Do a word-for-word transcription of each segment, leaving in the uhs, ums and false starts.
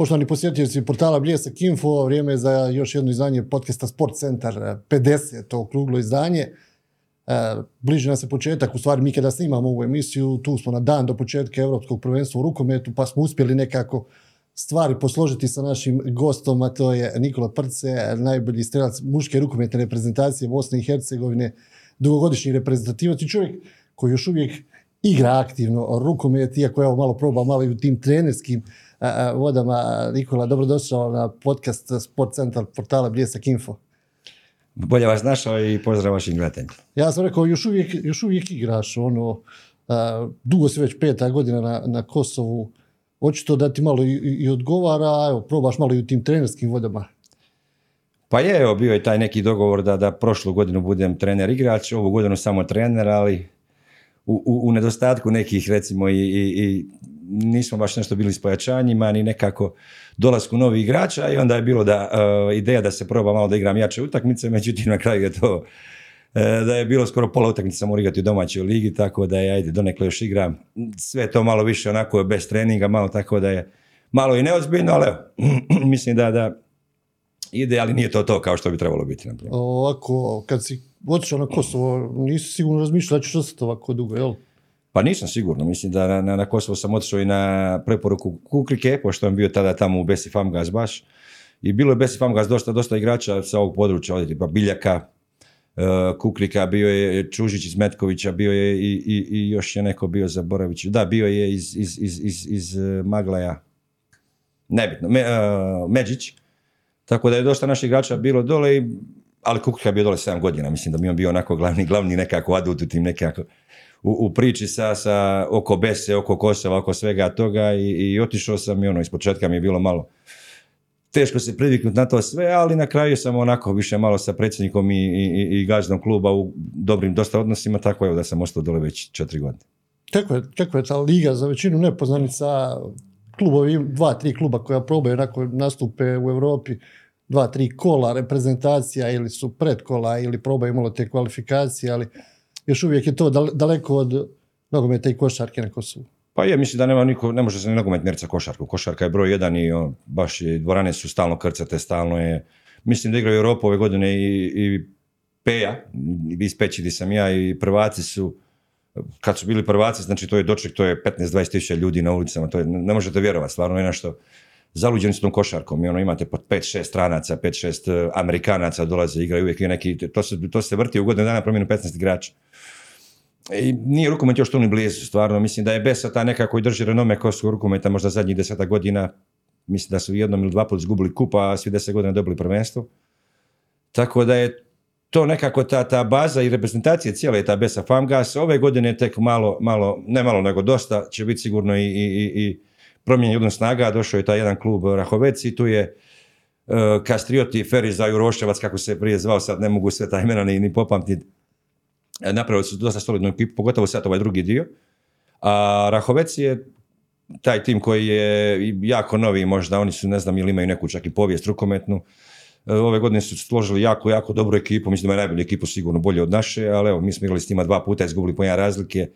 Poštovani posjetitelji portala Bljesak Info, vrijeme je za još jedno izdanje podcasta Sportcentar pedeset, to okruglo izdanje. Bliži nas je početak, u stvari mi kada snimamo ovu emisiju, tu smo na dan do početka Europskog prvenstva u rukometu, pa smo uspjeli nekako stvari posložiti sa našim gostom, a to je Nikola Prce, najbolji strelac muške rukometne reprezentacije Bosne i Hercegovine, dugogodišnji reprezentativac i čovjek koji još uvijek igra aktivno rukomet, iako ja malo probam, malo i u tim trenerskim vodama. Nikola, dobrodošao na podcast Sport Centar portala Bljesak Info. Bolje vas našao i pozdrav vašim gledateljima. Ja sam rekao, još uvijek, još uvijek igraš, ono, a, dugo si već peta godina na, na Kosovu, očito da ti malo i, i odgovara, evo, probaš malo i u tim trenerskim vodama. Pa je, evo, bio je taj neki dogovor da, da prošlu godinu budem trener igrač, ovu godinu samo trener, ali u, u, u nedostatku nekih, recimo, i, i, i nismo baš nešto bili s pojačanjima, ni nekako dolasku novih igrača, i onda je bilo da uh, ideja da se proba malo da igram jače utakmice, međutim na kraju je to uh, da je bilo skoro pola utakmice sam moram igrati u domaćoj ligi, tako da je, ajde, donekle još igram. Sve to malo više onako bez treninga, malo, tako da je malo i neozbiljno, ali mislim da, da ide, ali nije to to kao što bi trebalo biti. Naprijed. Ovako, kad si otišao na Kosovo, nisi sigurno razmišljao da ćeš ostati ovako dugo, jel? Pa nisam sigurno, mislim da na, na, na Kosovo sam otišao i na preporuku Kukrike, pošto sam bio tada tamo u Besi Famgas baš. I bilo je Besi Famgas dosta, dosta igrača sa ovog područja, ovdje tipa Biljaka, uh, Kukrika, bio je Čužić iz Metkovića, bio je i, i, i još je neko bio Zaborović. Da, bio je iz, iz, iz, iz, iz Maglaja, nebitno, me, uh, Medžić. Tako da je dosta naših igrača bilo dole, i, ali Kukrika je bio dole sedam godina, mislim da mi on bio onako glavni, glavni nekako adut u tim nekako. U, u priči sa, sa oko Bese, oko Kosova, oko svega toga, i, i otišao sam i ono, ispočetka mi je bilo malo teško se priviknuti na to sve, ali na kraju sam onako više malo sa predsjednikom i, i, i gazdom kluba u dobrim dosta odnosima, tako je da sam ostao dole već četiri godine. Kako je, kako je ta liga za većinu nepoznanica, klubovi, dva, tri kluba koja probaju onako nastupe u Europi, dva, tri kola reprezentacija ili su predkola ili probaju malo te kvalifikacije, ali još uvijek je to daleko od nogometa i košarke na Kosovu. Pa je, mislim da nema niko, ne može se ni nogomet mjeriti sa košarkom. Košarka je broj jedan i on, baš je, dvorane su stalno krcate, stalno je. Mislim da igraju Europu ove godine i, i Peja, iz Peći gdje sam ja, i prvaci su, kad su bili prvaci, znači to je doček, to je petnaest do dvadeset tisuća ljudi na ulicama, to je, ne možete vjerovati, stvarno je našto zaluđeni s tom košarkom, i ono, imate pod pet šest stranaca, pet šest Amerikanaca dolaze, igraju uvijek neki, to se, to se vrti u godinu dana, promijenu petnaest igrača. I nije rukomet još tu ni blizu, stvarno, mislim da je Besa ta neka koji drži renome kosovskog rukometa, možda zadnjih deseta godina, mislim da su jednom ili dva put izgubili kup, a svi deset godina dobili prvenstvo. Tako da je to nekako ta, ta baza i reprezentacija cijela je ta Besa Famgas, ove godine tek malo, malo, ne malo nego dosta, će biti sigurno i, i, i promijenjen odnos snaga, došao je taj jedan klub Rahoveci, tu je uh, Kastrioti, Feriza, Juroševac, kako se prije zvao, sad ne mogu sve ta imena ni, ni popamtiti. Napravili su dosta solidnu ekipu, pogotovo sad ovaj drugi dio. A Rahoveci je taj tim koji je jako novi, možda oni su, ne znam, ili imaju neku čak i povijest rukometnu. Ove godine su složili jako, jako dobru ekipu, mislim da je najbolju ekipu sigurno, bolje od naše, ali evo, mi smo igrali s njima dva puta, izgubili po jedan razlike.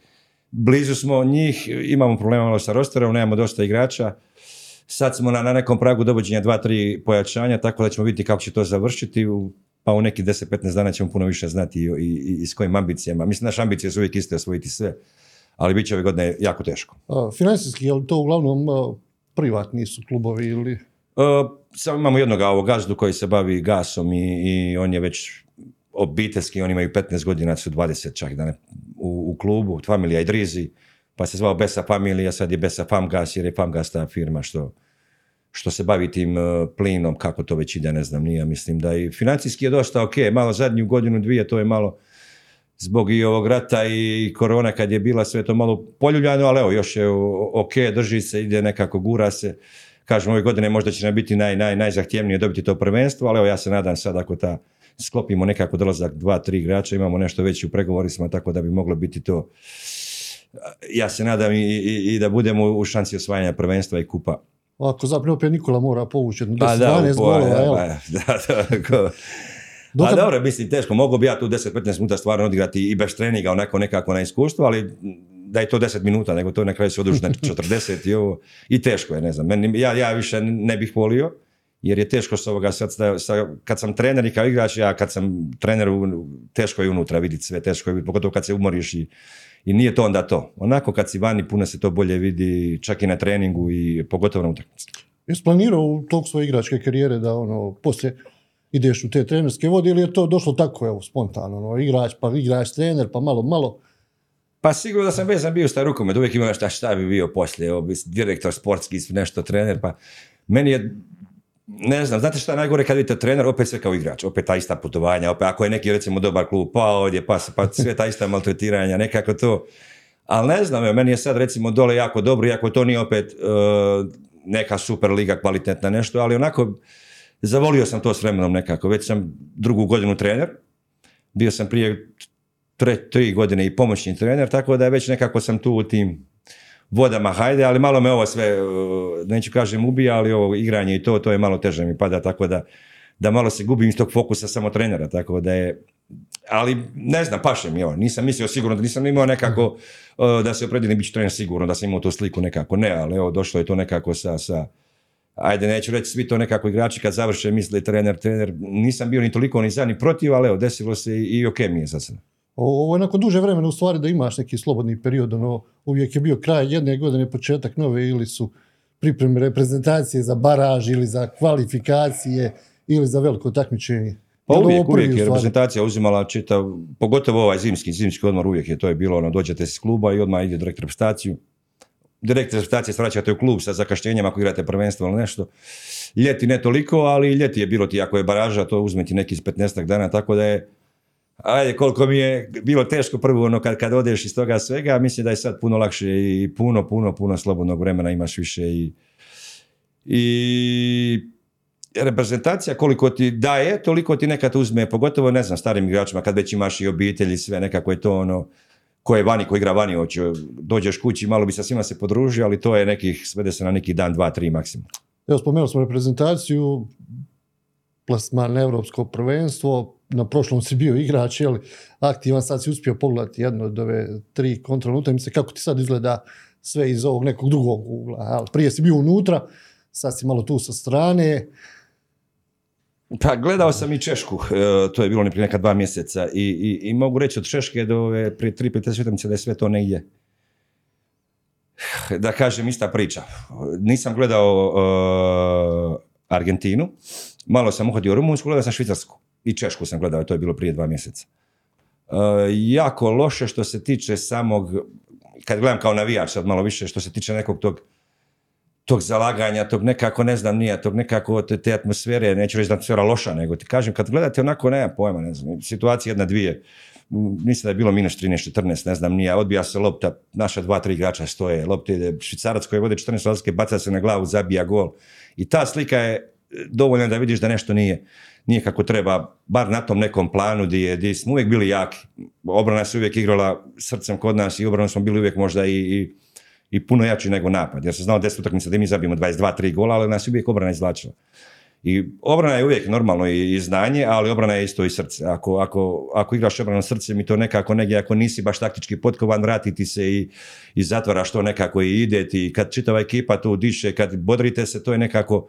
Blizu smo njih, imamo problema malo sa rosterom, nemamo dosta igrača. Sad smo na, na nekom pragu dovođenja dva, tri pojačanja, tako da ćemo vidjeti kako će to završiti. Pa u nekih deset do petnaest dana ćemo puno više znati i, i, i s kojim ambicijama. Mislim, naše ambicije su uvijek iste, osvojiti sve, ali bit će ove godine jako teško. A, financijski, je li to uglavnom a, privatni su klubovi ili? A, samo imamo jednog ovog gazdu koji se bavi gasom i, i on je već obiteljski, oni imaju petnaest godina, su dvadeset čak dana u, u klubu, familija i drizi, pa se zvao Besa familija, sad je Besa Famgas, jer je Famgas ta firma što, što se bavi tim uh, plinom, kako to već ide, ne znam, nije, mislim da i financijski je dosta ok, malo zadnju godinu, dvije, to je malo zbog i ovog rata i korona kad je bila, sve to malo poljuljano, ali evo, još je ok, drži se, ide nekako, gura se, kažem, ove godine možda će nam biti naj, naj, najzahtjevnije dobiti to prvenstvo, ali evo, ja se nadam sad ako ta sklopimo nekako dolazak dva, tri igrača, imamo nešto veći u pregovorima, tako da bi moglo biti to, ja se nadam i, i, i da budemo u šanci osvajanja prvenstva i kupa. Ako zapravo opet Nikola mora povući, deset do dvanaest golova, jel? Pa, da, tako. Doka... A dobro, mislim, teško, mogu bi ja tu deset do petnaest minuta stvarno odigrati i bez treninga, onako nekako na iskustvo, ali da je to deset minuta, nego to na kraju se odruži na četrdeset i ovo, i teško je, ne znam. Meni, ja, ja više ne bih volio, jer je teško s ovoga, sad, sa, kad sam trener i kao igrač, ja kad sam trener, teško je unutra vidjeti sve, teško je, pogotovo kad se umoriš i, i nije to onda to. Onako kad si vani, puno se to bolje vidi, čak i na treningu i pogotovo na utakmici. Jesi planirao tog svoje igračke karijere da ono, poslije ideš u te trenerske vode ili je to došlo tako, evo, spontano, ono, igrač, pa igrač, trener, pa malo, malo? Pa sigurno da sam već sam bio sa rukomet, uvijek imam šta, šta bi bio poslije, evo, direktor sportski, nešto trener, pa meni je, ne znam, znate šta najgore kad vidite trener, opet sve kao igrač, opet ta ista putovanja, opet ako je neki recimo dobar klub, pa ovdje, pa, pa sve ta ista maltretiranja, nekako to, ali ne znam, evo, meni je sad recimo dole jako dobro, iako to nije opet uh, neka super liga kvalitetna nešto, ali onako zavolio sam to s vremenom nekako, već sam drugu godinu trener, bio sam prije tre, tri godine i pomoćni trener, tako da već nekako sam tu u tim vodama, hajde, ali malo me ovo sve, neću kažem ubija, ali ovo igranje i to, to je malo teže mi pada, tako da, da malo se gubim iz tog fokusa samo trenera, tako da je, ali ne znam, paše mi ovo, nisam mislio sigurno, nisam imao nekako da se opredili biti trener sigurno, da sam imao tu sliku nekako, ne, ali evo, došlo je to nekako sa, sa ajde, neću reći, svi to nekako igrači kad završe misle trener, trener, nisam bio ni toliko ni za, ni protiv, ali evo, desilo se i, i okej mi je za sada. Ovo je nakon duže vremena u stvari da imaš neki slobodni period, ono, uvijek je bio kraj jedne godine, početak nove, ili su pripreme reprezentacije za baraž, ili za kvalifikacije, ili za veliko takmičenje. Pa uvijek, uvijek je reprezentacija uzimala čitav, pogotovo ovaj zimski, zimski odmor uvijek je, to je bilo ono, dođete s kluba i odmah ide direkt reprezentaciju. Direkt reprezentacije svraćate u klub sa zakašnjenjem ako igrate prvenstvo ili nešto. Ljeti ne toliko, ali ljeti je bilo ti, ako je baraža, to uzme ti neki iz petnaestak dana, tako da je, ajde, koliko mi je bilo teško prvo ono kad, kad odeš iz toga svega, mislim da je sad puno lakše i puno, puno, puno slobodnog vremena imaš više i, i reprezentacija koliko ti daje, toliko ti nekad uzme, pogotovo, ne znam, starim igračima, kad već imaš i obitelji, sve nekako je to ono, ko je vani, ko igra vani, hoće, dođeš kući, malo bi sa svima se podružio, ali to je nekih, svede se na neki dan, dva, tri maksimum. Evo, spomenuo smo reprezentaciju, plasman evropsko prvenstvo, na prošlom si bio igrač, jel, aktivan, sad si uspio pogledati jedno od ove tri kontrolne utakmice, kako ti sad izgleda sve iz ovog nekog drugog ugla, prije si bio unutra, sad si malo tu sa strane. Pa gledao sam i Češku, e, to je bilo prije neka dva mjeseca i, i, i mogu reći od Češke do ove prije tri, pet utakmice da je sve to negdje, da kažem, ista priča. Nisam gledao e, Argentinu, malo sam uhodio Rumunsku, gledao sam Švicarsku. I Češku sam gledao, to je bilo prije dva mjeseca. E, jako loše što se tiče samog, kad gledam kao navijač sad malo više, što se tiče nekog tog, tog zalaganja, tog nekako, ne znam, nije, tog nekako te, te atmosfere, neću reći da atmosfera loša, nego ti kažem, kad gledate onako, nema pojma, ne znam, situacija jedna, dvije, mislim da je bilo minus trinaest, četrnaest, ne znam, nije, odbija se lopta, naša dva, tri igrača stoje, lopta ide, Švicarac koji vode četrnaest razlike, baca se na glavu, zabija gol. I ta slika je dovoljna da vidiš da nešto nije. Nije kako treba, bar na tom nekom planu gdje, gdje smo uvijek bili jaki. Obrana se uvijek igrala srcem kod nas i obrana smo bili uvijek možda i, i, i puno jači nego napad. Jer sam znao deset utakmica gdje mi zabijemo dvadeset dva tri gola, ali nas uvijek obrana izvlačila. I obrana je uvijek normalno i, i znanje, ali obrana je isto i srce. Ako, ako, ako igraš obranu srcem i to nekako negdje, ako nisi baš taktički potkovan, vratiti se i, i zatvaraš to nekako i ideti. Kad čitava ekipa tu diše, kad bodrite se, to je nekako...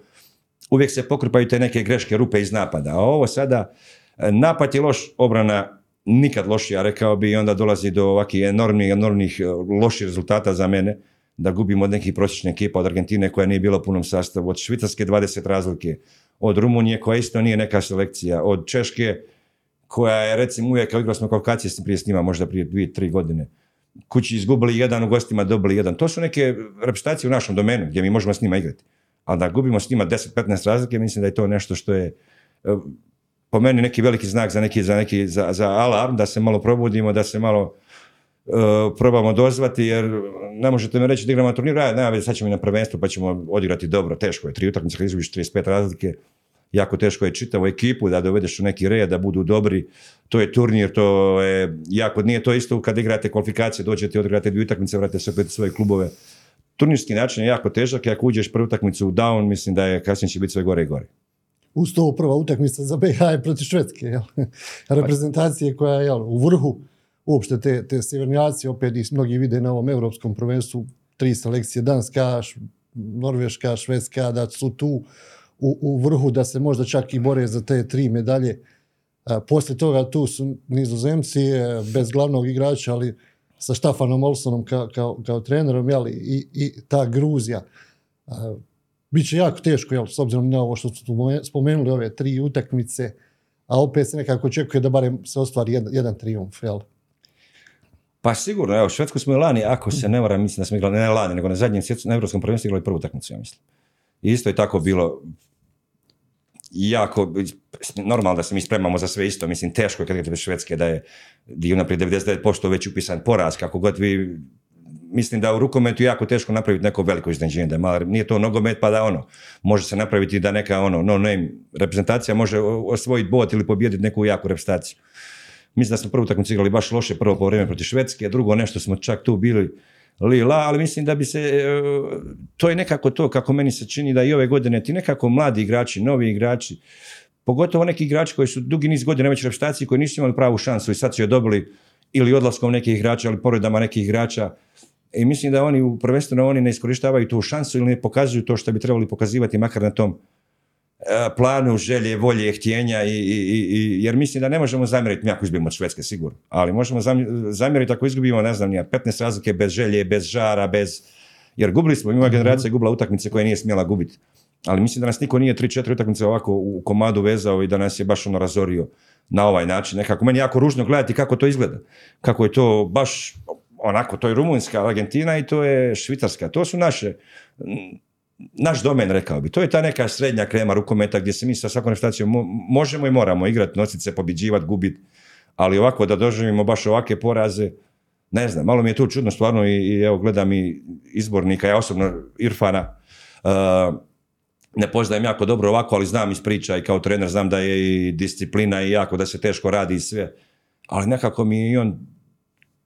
Uvijek se pokrpaju te neke greške, rupe iz napada. A ovo sada, napad je loš, obrana nikad lošija, rekao bi, i onda dolazi do ovakvih enormnih, enormnih loših rezultata za mene, da gubimo od nekih prosječnih ekipa, od Argentine koja nije bila u punom sastavu, od Švicarske dvadeset razlike, od Rumunije koja isto nije neka selekcija, od Češke koja je, recimo, uvijek, kao igrali smo Kavkacije prije s njima, možda prije dvije, tri godine. Kući izgubili jedan, u gostima dobili jedan. To su neke reprezentacije u našem domenu gdje mi možemo s njima igrati. A da gubimo s njima deset petnaest razlike, mislim da je to nešto što je po meni neki veliki znak za neki, za neki, za, za alarm, da se malo probudimo, da se malo uh, probamo dozvati, jer ne možete mi reći da igramo na turniru, ja, nema, sad ćemo i na prvenstvu pa ćemo odigrati dobro, teško je, tri utakmice kad izgubiš trideset pet razlike, jako teško je čitavu ekipu da dovedeš u neki red, da budu dobri, to je turnir, to je jako, nije to isto kad igrate kvalifikacije, dođete, odigrate dvije utakmice, vratite se opet u svoje klubove. Turnirski način je jako težak i ako uđeš prvu utakmicu u down, mislim da je kasnije će biti sve gore i gore. Uz to prva utakmica za B H je protiv Švedske, jel? Reprezentacije koja je jel, u vrhu uopšte te, te Severnjaci, opet ih mnogi vide na ovom evropskom prvenstvu, tri selekcije, Danska, Norveška, Švedska, da su tu u, u vrhu, da se možda čak i bore za te tri medalje. A, poslije toga tu su Nizozemci, bez glavnog igrača, ali sa Štafanom Olsonom kao, kao, kao trenerom, jel, i, i ta Gruzija. A, biće jako teško, jel, s obzirom na ovo što su spomenuli, ove tri utakmice, a opet se nekako očekuje da barem se ostvari jedan, jedan trijumf, jel? Pa sigurno, evo, Švedsku smo i lani, ako se ne varam, mislim da smo igrali, ne lani, nego na zadnjem svijetu, na Evropskom prvenstvu igrali prvu utakmicu, ja mislim. I isto je tako bilo jako, normalno da se mi spremamo za sve isto, mislim, teško je kad gledate Švedske da je unaprijed devedeset devet posto već upisan poraz, kako god vi, mislim da u rukometu je jako teško napraviti neko veliko iznenađenje, da malo, nije to nogomet pa da ono, može se napraviti da neka ono, no name reprezentacija može osvojiti bod ili pobijediti neku jaku reprezentaciju. Mislim da smo prvu utakmicu igrali baš loše, prvo poluvreme protiv Švedske, drugo nešto smo čak tu bili lila, ali mislim da bi se, to je nekako to kako meni se čini da i ove godine ti nekako mladi igrači, novi igrači, pogotovo neki igrači koji su dugi niz godina već u reprezentaciji, koji nisu imali pravu šansu i sad su je dobili ili odlaskom nekih igrača ili povredama nekih igrača. I mislim da oni, prvenstveno oni ne iskorištavaju tu šansu ili ne pokazuju to što bi trebali pokazivati makar na tom planu želje, volje, htjenja i, i, i, jer mislim da ne možemo zamjeriti mi ako izgubimo od Švedske, sigurno, ali možemo zamjeriti ako izgubimo, ne znam, petnaest razlike bez želje, bez žara, bez, jer gubili smo, ima generacija gubila utakmice koje nije smjela gubiti, ali mislim da nas niko nije tri četiri utakmice ovako u komadu vezao i da nas je baš ono razorio na ovaj način, nekako meni jako ružno gledati kako to izgleda, kako je to baš onako, to je Rumunjska, Argentina i to je Švicarska, to su naše, naš domen, rekao bi. To je ta neka srednja krema rukometa gdje se mi sa svakom reprezentacijom mo- možemo i moramo igrati, nositi se, pobjeđivati, gubiti, ali ovako da doživimo baš ovake poraze, ne znam, malo mi je tu čudno stvarno i, i evo gledam i izbornika, ja osobno Irfana, uh, ne poznajem jako dobro ovako, ali znam iz priča i kao trener znam da je i disciplina i jako da se teško radi i sve, ali nekako mi i on,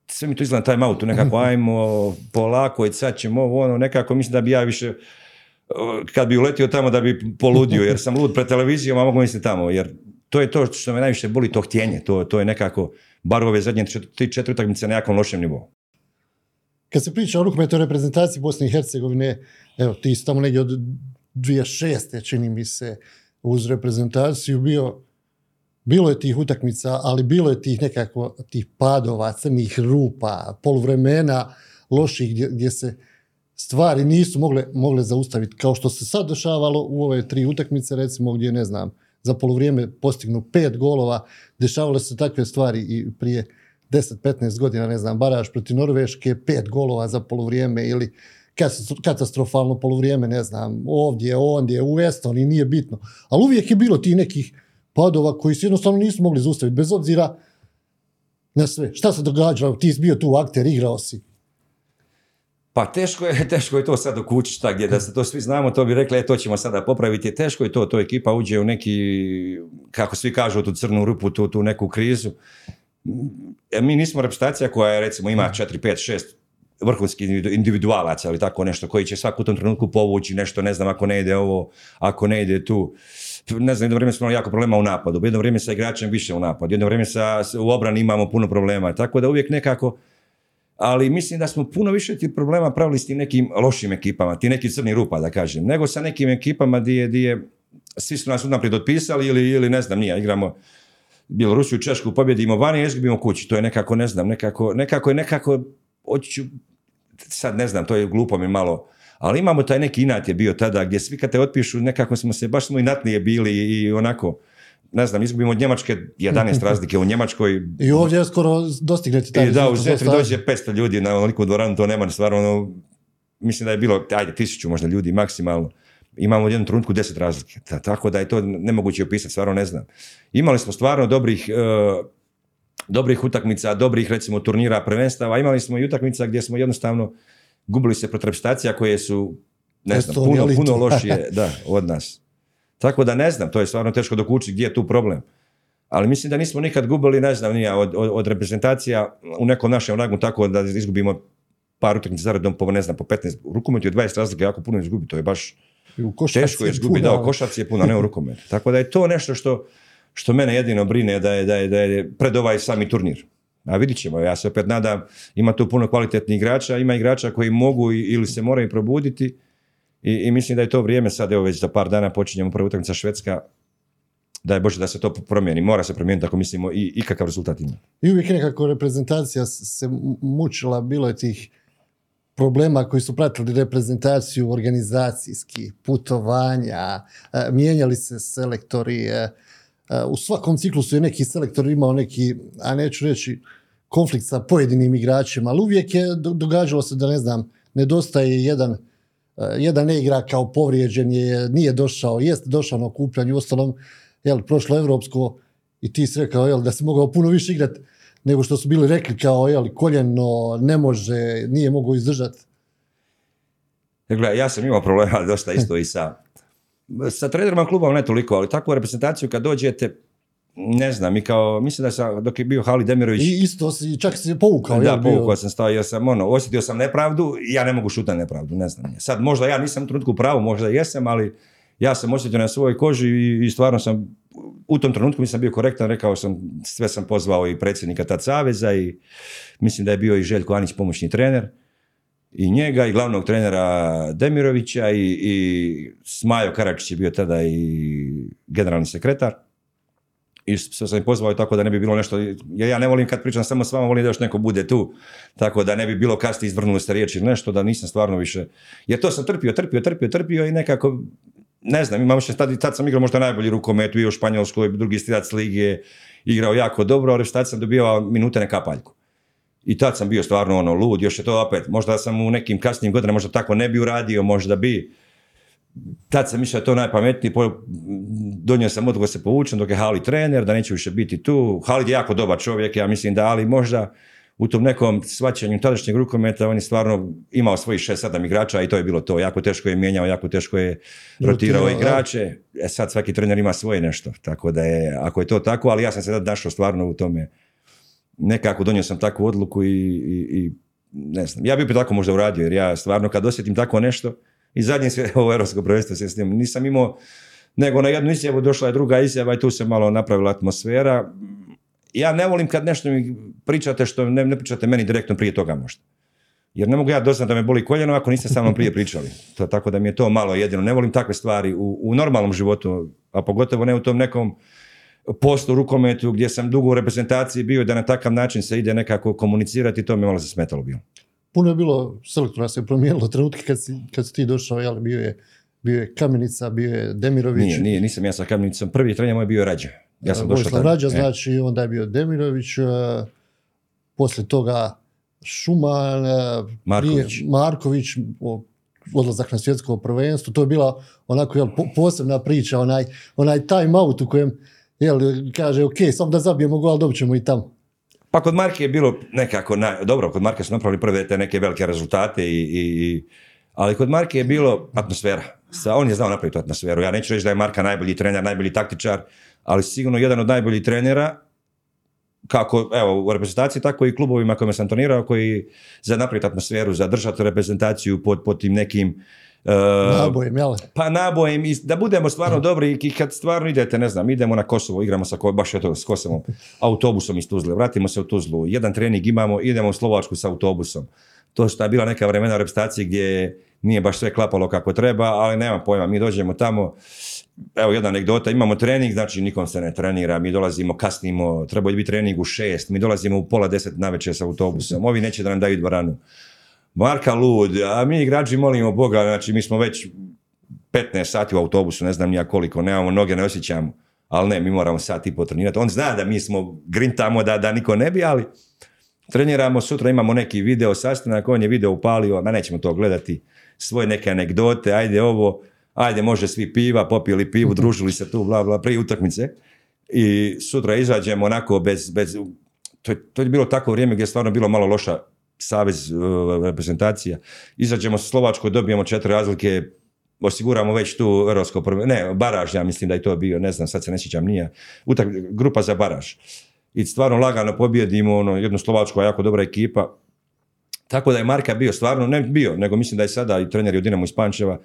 sve mi tu izgleda time out, nekako ajmo polako i sad ćemo ovo, ono, nekako mislim da bi ja više kad bi uletio tamo da bi poludio, jer sam lud pred televizijom, a mogu misliti tamo, jer to je to što me najviše boli, to htjenje, to, to je nekako, bar ove zadnje tri četiri utakmice na jakom lošem nivou. Kad se priča o rukometu reprezentaciji Bosne i Hercegovine, evo ti si tamo negdje od dvije tisuće šeste, čini mi se, uz reprezentaciju bio, bilo je tih utakmica, ali bilo je tih nekako tih padova, crnih rupa, poluvremena loših gdje, gdje se stvari nisu mogle, mogle zaustaviti, kao što se sad dešavalo u ove tri utakmice, recimo gdje, ne znam, za poluvrijeme postignu pet golova, dešavale se takve stvari i prije deset petnaest godina, ne znam, baraž protiv Norveške, pet golova za poluvrijeme ili katastrofalno poluvrijeme, ne znam, ovdje, ondje, u Estoniji, nije bitno. Ali uvijek je bilo ti nekih padova koji se jednostavno nisu mogli zaustaviti, bez obzira na sve. Šta se događalo? Ti si bio tu akter, igrao si. Pa teško je, teško je to sad dokučiti, gdje da se to svi znamo, to bi rekli, e, to ćemo sada popraviti, teško je to, to ekipa uđe u neki, kako svi kažu, tu crnu rupu, tu, tu neku krizu. E, mi nismo reprezentacija koja je, recimo, ima četiri, pet, šest vrhunskih individualaca, ali tako nešto, koji će svak u tom trenutku povući nešto, ne znam, ako ne ide ovo, ako ne ide tu. Ne znam, jedno vrijeme smo imali jako problema u napadu, jedno vrijeme sa igračem više u napadu, jedno vrijeme sa, u obrani imamo puno problema, tako da uvijek nekako. Ali mislim da smo puno više ti problema pravili s tim nekim lošim ekipama, ti neki crni rupa, da kažem, nego sa nekim ekipama gdje, gdje svi su nas unaprijed otpisali ili, ili ne znam, nije, igramo Bjelorusiju, Češku, pobjedimo vani, izgubimo kući, to je nekako, ne znam, nekako, nekako je nekako, oću, sad ne znam, to je glupo mi malo, ali imamo taj neki inat je bio tada gdje svi kad te otpišu, nekako smo se, baš smo inatnije bili i onako. Ne znam, izgubimo od Njemačke jedanaest razlike u Njemačkoj. I ovdje je skoro dostignete taj. I da, u Zetri dođe petsto ljudi na onoliku dvoranu, to nema stvarno, ono, mislim da je bilo, ajde, tisuću možda ljudi maksimalno. Imamo u jednom trenutku deset razlike, ta, tako da je to nemoguće opisati, stvarno ne znam. Imali smo stvarno dobrih, e, dobrih utakmica, dobrih recimo turnira, prvenstava, imali smo i utakmica gdje smo jednostavno gubili se protiv reprezentacija koje su, ne znam, puno, puno lošije da, od nas. Tako da ne znam, to je stvarno teško dokučiti gdje je tu problem. Ali mislim da nismo nikad gubili, ne znam, nije, od, od, od reprezentacija u nekom našem rangu tako da izgubimo par utakmica zaredom po, ne znam, po petnaest. U rukometu je dvadeset razlika jako puno izgubi, to je baš teško je izgubiti, da, košac je puno, ne u rukometu. Tako da je to nešto što, što mene jedino brine da je, da je, da je pred ovaj sami turnir. A vidit ćemo, ja se opet nadam, ima tu puno kvalitetnih igrača, ima igrača koji mogu ili se moraju probuditi i, i mislim da je to vrijeme sad, evo već za par dana počinjemo prva utakmica Švedska, daj Bože da se to promijeni, mora se promijeniti ako mislimo i ikakav rezultat ima. I uvijek nekako reprezentacija se mučila, bilo je tih problema koji su pratili reprezentaciju organizacijski, putovanja, mijenjali se selektori, u svakom ciklusu je neki selektor imao neki, a neću reći, konflikt sa pojedinim igračima, ali uvijek je događalo se da, ne znam, nedostaje jedan, jedan ne igra kao povrijeđen je, nije došao, jest došao na okupljanje, u ostalom, jel, prošlo evropsko i ti si rekao, jel, da si mogao puno više igrati nego što su bili rekli kao, jel, koljeno ne može, nije mogao izdržati. Gledaj, ja sam imao problema dosta isto i sam. Sa trenerima klubom ne toliko, ali takvu reprezentaciju kad dođete, ne znam, i kao, mislim da sam, dok je bio Hali Demirović... I isto, si, čak si je povukao. Da, povukao sam, stavio sam, ono, osjetio sam nepravdu i ja ne mogu šutati nepravdu, ne znam. Sad možda ja nisam u trenutku pravo, možda jesam, ali ja sam osjetio na svojoj koži i, i stvarno sam, u tom trenutku nisam bio korektan, rekao sam, sve sam pozvao i predsjednika tad saveza i mislim da je bio i Željko Anić pomoćni trener. I njega, i glavnog trenera Demirovića, i, i Smajo Karačić je bio tada i generalni sekretar. I sve sam ih pozvao tako da ne bi bilo nešto, jer ja ne volim kad pričam samo s vama, volim da još neko bude tu, tako da ne bi bilo kasnije izvrnuli ste riječi ili nešto, da nisam stvarno više, jer to sam trpio, trpio, trpio, trpio i nekako, ne znam, imam što, tad, tad sam igrao možda najbolji rukomet i u Španjolskoj, drugi strilac lige, igrao jako dobro, ali tad sam dobivao minute na kapaljku. I tad sam bio stvarno ono lud, još je to opet, možda sam u nekim kasnim godinama možda tako ne bi uradio, možda bi. Tad sam mislio da to najpametniji, donio sam odgovor se povučem dok je Hali trener, da neće više biti tu. Hali je jako dobar čovjek, ja mislim da, ali možda u tom nekom shvaćanju tadašnjeg rukometa on je stvarno imao svojih šest sedam igrača i to je bilo to. Jako teško je mijenjao, jako teško je rotirao Rutilo, igrače. E sad svaki trener ima svoje nešto, tako da je, ako je to tako, ali ja sam se tad našao stvarno u tome. Nekako donio sam takvu odluku i, i, i ne znam, ja bi opet tako možda uradio, jer ja stvarno kad osjetim tako nešto, i zadnje sve ovo europsko prvenstvo se s njim nisam imao, nego na jednu izjavu došla je druga izjava i tu se malo napravila atmosfera. Ja ne volim kad nešto mi pričate što ne, ne pričate meni direktno prije toga možda. Jer ne mogu ja doznat da me boli koljeno ako niste sa mnom prije pričali. To, tako da mi je to malo jedino. Ne volim takve stvari u, u normalnom životu, a pogotovo ne u tom nekom poslu, rukometu, gdje sam dugo u reprezentaciji bio, da na takav način se ide nekako komunicirati, to mi malo zasmetalo bilo. Puno je bilo, selektora se promijenilo trenutke kad si, kad si ti došao, jel, bio je, bio je Kamenica, bio je Demirović. Nije, nije, nisam ja sa Kamenicom, prvi trener moj bio Rađa. Ja sam došao tada. Rađa, znači, e. onda je bio Demirović, uh, poslije toga Šuman, uh, Marković, Marković uh, odlazak na svjetsko prvenstvo, to je bila onako, jel, po, posebna priča, onaj, onaj time out u kojem, jel, kaže, ok, samo da zabijemo gol, dobit ćemo i tamo. Pa kod Marke je bilo nekako, na, dobro, kod Marke su napravili prve te neke velike rezultate, i, i, ali kod Marke je bilo atmosfera. Sa, on je znao napraviti atmosferu. Ja neću reći da je Marka najbolji trener, najbolji taktičar, ali sigurno jedan od najboljih trenera, kako evo, u reprezentaciji, tako i klubovima kojima sam trenirao, koji za napraviti atmosferu, za držati reprezentaciju pod, pod tim nekim... Uh, nabojem, jel? Pa nabojem, i da budemo stvarno mm. dobri, i kad stvarno idete, ne znam, idemo na Kosovo, igramo sa, baš je to, s Kosovom, autobusom iz Tuzle, vratimo se u Tuzlu, jedan trening imamo, idemo u Slovačku sa autobusom. To što je bila neka vremena u reprezentaciji gdje nije baš sve klapalo kako treba, ali nema pojma, mi dođemo tamo, evo jedna anegdota, imamo trening, znači nikom se ne trenira, mi dolazimo, kasnimo, trebao je biti trening u šest, mi dolazimo u pola deset navečer sa autobusom, ovi neće da nam daju dvoranu. Marka lud, a mi igrači molimo Boga, znači mi smo već petnaest sati u autobusu, ne znam nija koliko, nemamo noge, ne osjećamo, ali ne, mi moramo sat i po trenirati. On zna da mi smo grintamo da, da niko ne bi, ali treniramo, sutra imamo neki video sastanak, on je video upalio, ma nećemo to gledati, svoje neke anegdote, ajde ovo, ajde može svi piva, popili pivu, družili se tu, bla, bla, prije utakmice i sutra izađemo onako bez, bez to, to je bilo tako vrijeme gdje je stvarno bilo malo loša savez uh, reprezentacija. Izađemo sa Slovačkoj, dobijemo četiri razlike, osiguramo već tu evropsko prve, ne, baraž, ja mislim da je to bio, ne znam, sad se ne sjećam, nije, utak, grupa za baraž. I stvarno lagano pobjedimo, ono, jednu Slovačku, a jako dobra ekipa. Tako da je Marka bio stvarno, ne bio, nego mislim da je sada i trener u Dinamu iz Pančeva,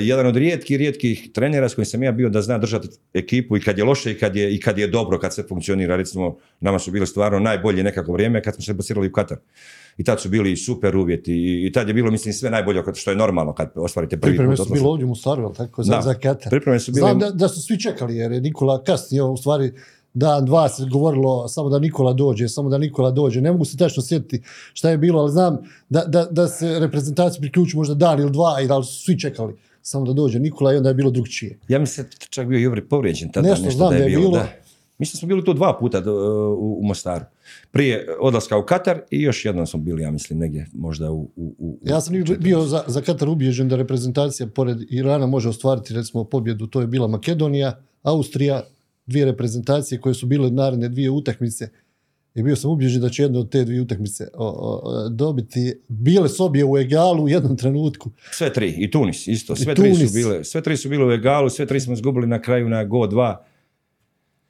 jedan od rijetkih, rijetkih trenera s kojim sam ja bio da zna držati ekipu i kad je loše i kad je, i kad je dobro, kad se funkcionira. Recimo, nama su bili stvarno najbolje nekako vrijeme kad smo se plasirali u Katar. I tad su bili super uvjeti i, i tad je bilo, mislim, sve najbolje, što je normalno kad ostvarite prvi pripreme put. Pripreme su bile ovdje u Mostaru, tako, za, da, za Katar. Pripreme su bile... Znam da, da su svi čekali, jer je Nikola kasnije, u stvari... Dan, dva se govorilo samo da Nikola dođe, samo da Nikola dođe. Ne mogu se tačno sjetiti šta je bilo, ali znam da, da, da se reprezentaciji priključi možda dan ili dva, ali su svi čekali samo da dođe Nikola i onda je bilo drugčije. Ja mislim da čak bio Jovri povrijeđen tada, nešto, nešto da je, da je bilo. bilo. Mislim da smo bili to dva puta do, u, u Mostaru. Prije odlaska u Katar i još jednom smo bili, ja mislim, negdje možda u... u, u ja sam četrnaest bio za, za Katar ubijeđen da reprezentacija pored Irana može ostvariti, recimo, pobjedu. To je bila Makedonija, Austrija, dvije reprezentacije koje su bile naredne dvije utakmice. I bio sam ubježen da će jednu od te dvije utakmice o, o, dobiti. Bile su obje u egalu u jednom trenutku. Sve tri, i Tunis isto. Sve, tri, Tunis. Su bile, sve tri su bile u egalu, sve tri smo izgubili na kraju na go dva.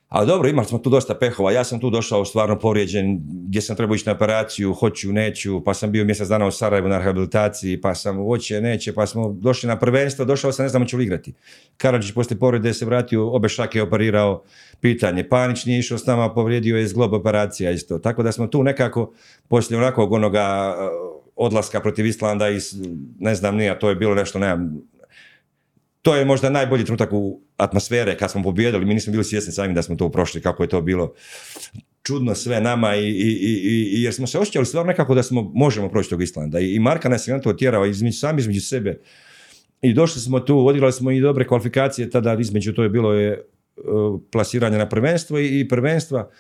Ali dobro, imali smo tu dosta pehova. Ja sam tu došao stvarno povrijeđen, gdje sam trebao ići na operaciju, hoću, neću, pa sam bio mjesec dana u Sarajevu na rehabilitaciji, pa sam hoće, neće, pa smo došli na prvenstvo, došao sam, ne znam hoću li igrati. Karadžić poslije povrede se vratio, obe šake je operirao, pitanje. Panić nije išao s nama, povrijedio je zglob operacija isto. Tako da smo tu nekako, poslije onakog onoga odlaska protiv Islanda, iz, ne znam nije, to je bilo nešto, nemam, to je možda najbolji trenutak u atmosfere kad smo pobijedili, mi nismo bili svjesni sami da smo to prošli, kako je to bilo čudno sve nama i, i, i, i jer smo se osjećali stvarno nekako da smo možemo proći tog Islanda i, i Marka nas je to otjerao između, sami između sebe i došli smo tu, odigrali smo i dobre kvalifikacije tada, između to je bilo je uh, plasiranje na prvenstvo i, i prvenstva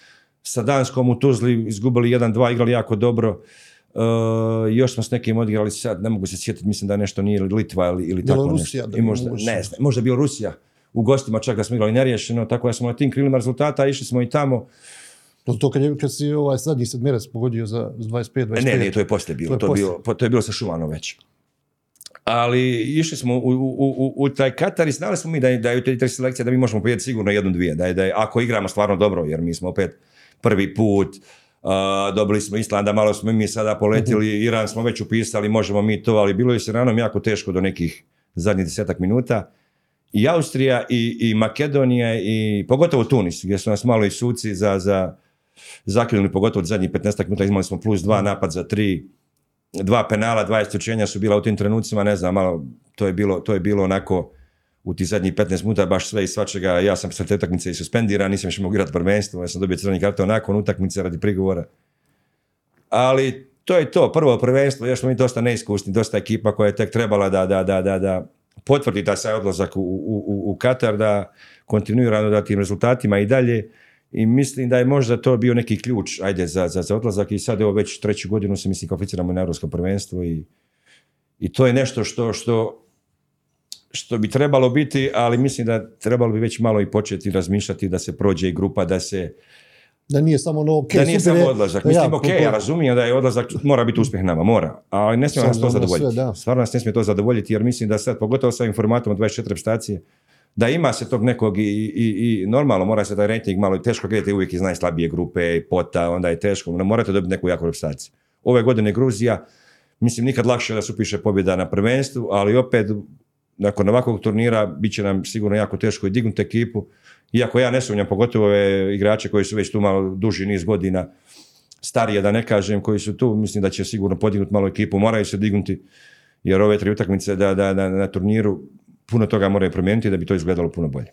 sa Danskom u Tuzli, izgubili jedan dva, igrali jako dobro. Uh, još smo s nekim odigrali, sad ne mogu se sjetiti, mislim da nešto nije Litva ili, ili tako Rusija, nešto. I možda, ne znam, možda je bilo Rusija u gostima, čak da smo igrali nerješeno, tako da smo na tim krilima rezultata, išli smo i tamo. No to kad, je, kad si ovaj sad njih sedmjerac pogodio za dvadeset pet dvadeset pet. Ne, ne, to je poslije bilo, to je, to je, bilo, to je bilo sa Šumanom već. Ali išli smo u, u, u, u taj Katar i znali smo mi da je, da je u te tri selekcije da mi možemo pobijediti sigurno jednu dvije, da je, da je, ako igramo stvarno dobro, jer mi smo opet prvi put, Uh, dobili smo Islanda, malo smo mi sada poletili, Iran smo već upisali, možemo mi to, ali bilo je se ranom jako teško do nekih zadnjih desetak minuta. I Austrija i, i Makedonija i pogotovo Tunis, gdje su nas malo i suci za, za, zaklinuli, pogotovo zadnjih petnaestak minuta, imali smo plus dva napad za tri, dva penala, dva istučenja su bila u tim trenucima, ne znam, malo, to je bilo, to je bilo onako u ti zadnjih petnaest minuta baš sve i svačega. Ja sam sa te utakmice i suspendiran, nisam više mogu igrati prvenstvo, ja sam dobio crveni karton nakon utakmice radi prigovora. Ali to je to, prvo prvenstvo, još smo mi dosta neiskusni, dosta ekipa koja je tek trebala da, da, da, da, da potvrdi taj saj odlazak u, u, u Katar, da kontinuirano da tim rezultatima i dalje. I mislim da je možda to bio neki ključ, ajde, za, za, za odlazak i sad evo već treću godinu se mislim kvalificiramo na europsko prvenstvo i, i to je nešto što, što što bi trebalo biti, ali mislim da trebalo bi već malo i početi razmišljati da se prođe i grupa, da se... Da nije samo ono okay, da nije super, samo odlazak. Ja, mislim, ok, ja, ja razumijem da je odlazak, mora biti uspjeh nama, mora. Ali ne smije nas to zadovoljiti. Sve, Stvarno nas ne smije to zadovoljiti, jer mislim da sad, pogotovo sa ovim formatom od dvadeset četiri stacije, da ima se tog nekog i, i, i normalno mora se taj rejting malo, teško gledati uvijek iz najslabije grupe, pota, onda je teško, morate dobiti neku jaku repstaciju. Ove godine Gruzija, mislim, nikad lakše da se upiše pobjeda na prvenstvu, ali opet nakon ovakvog turnira bit će nam sigurno jako teško i dignuti ekipu. Iako ja ne sumnjam, pogotovo je igrače koji su već tu malo duži niz godina, starije da ne kažem, koji su tu, mislim da će sigurno podignuti malo ekipu, moraju se dignuti, jer ove tri utakmice da, da, da, na turniru puno toga moraju promijeniti da bi to izgledalo puno bolje.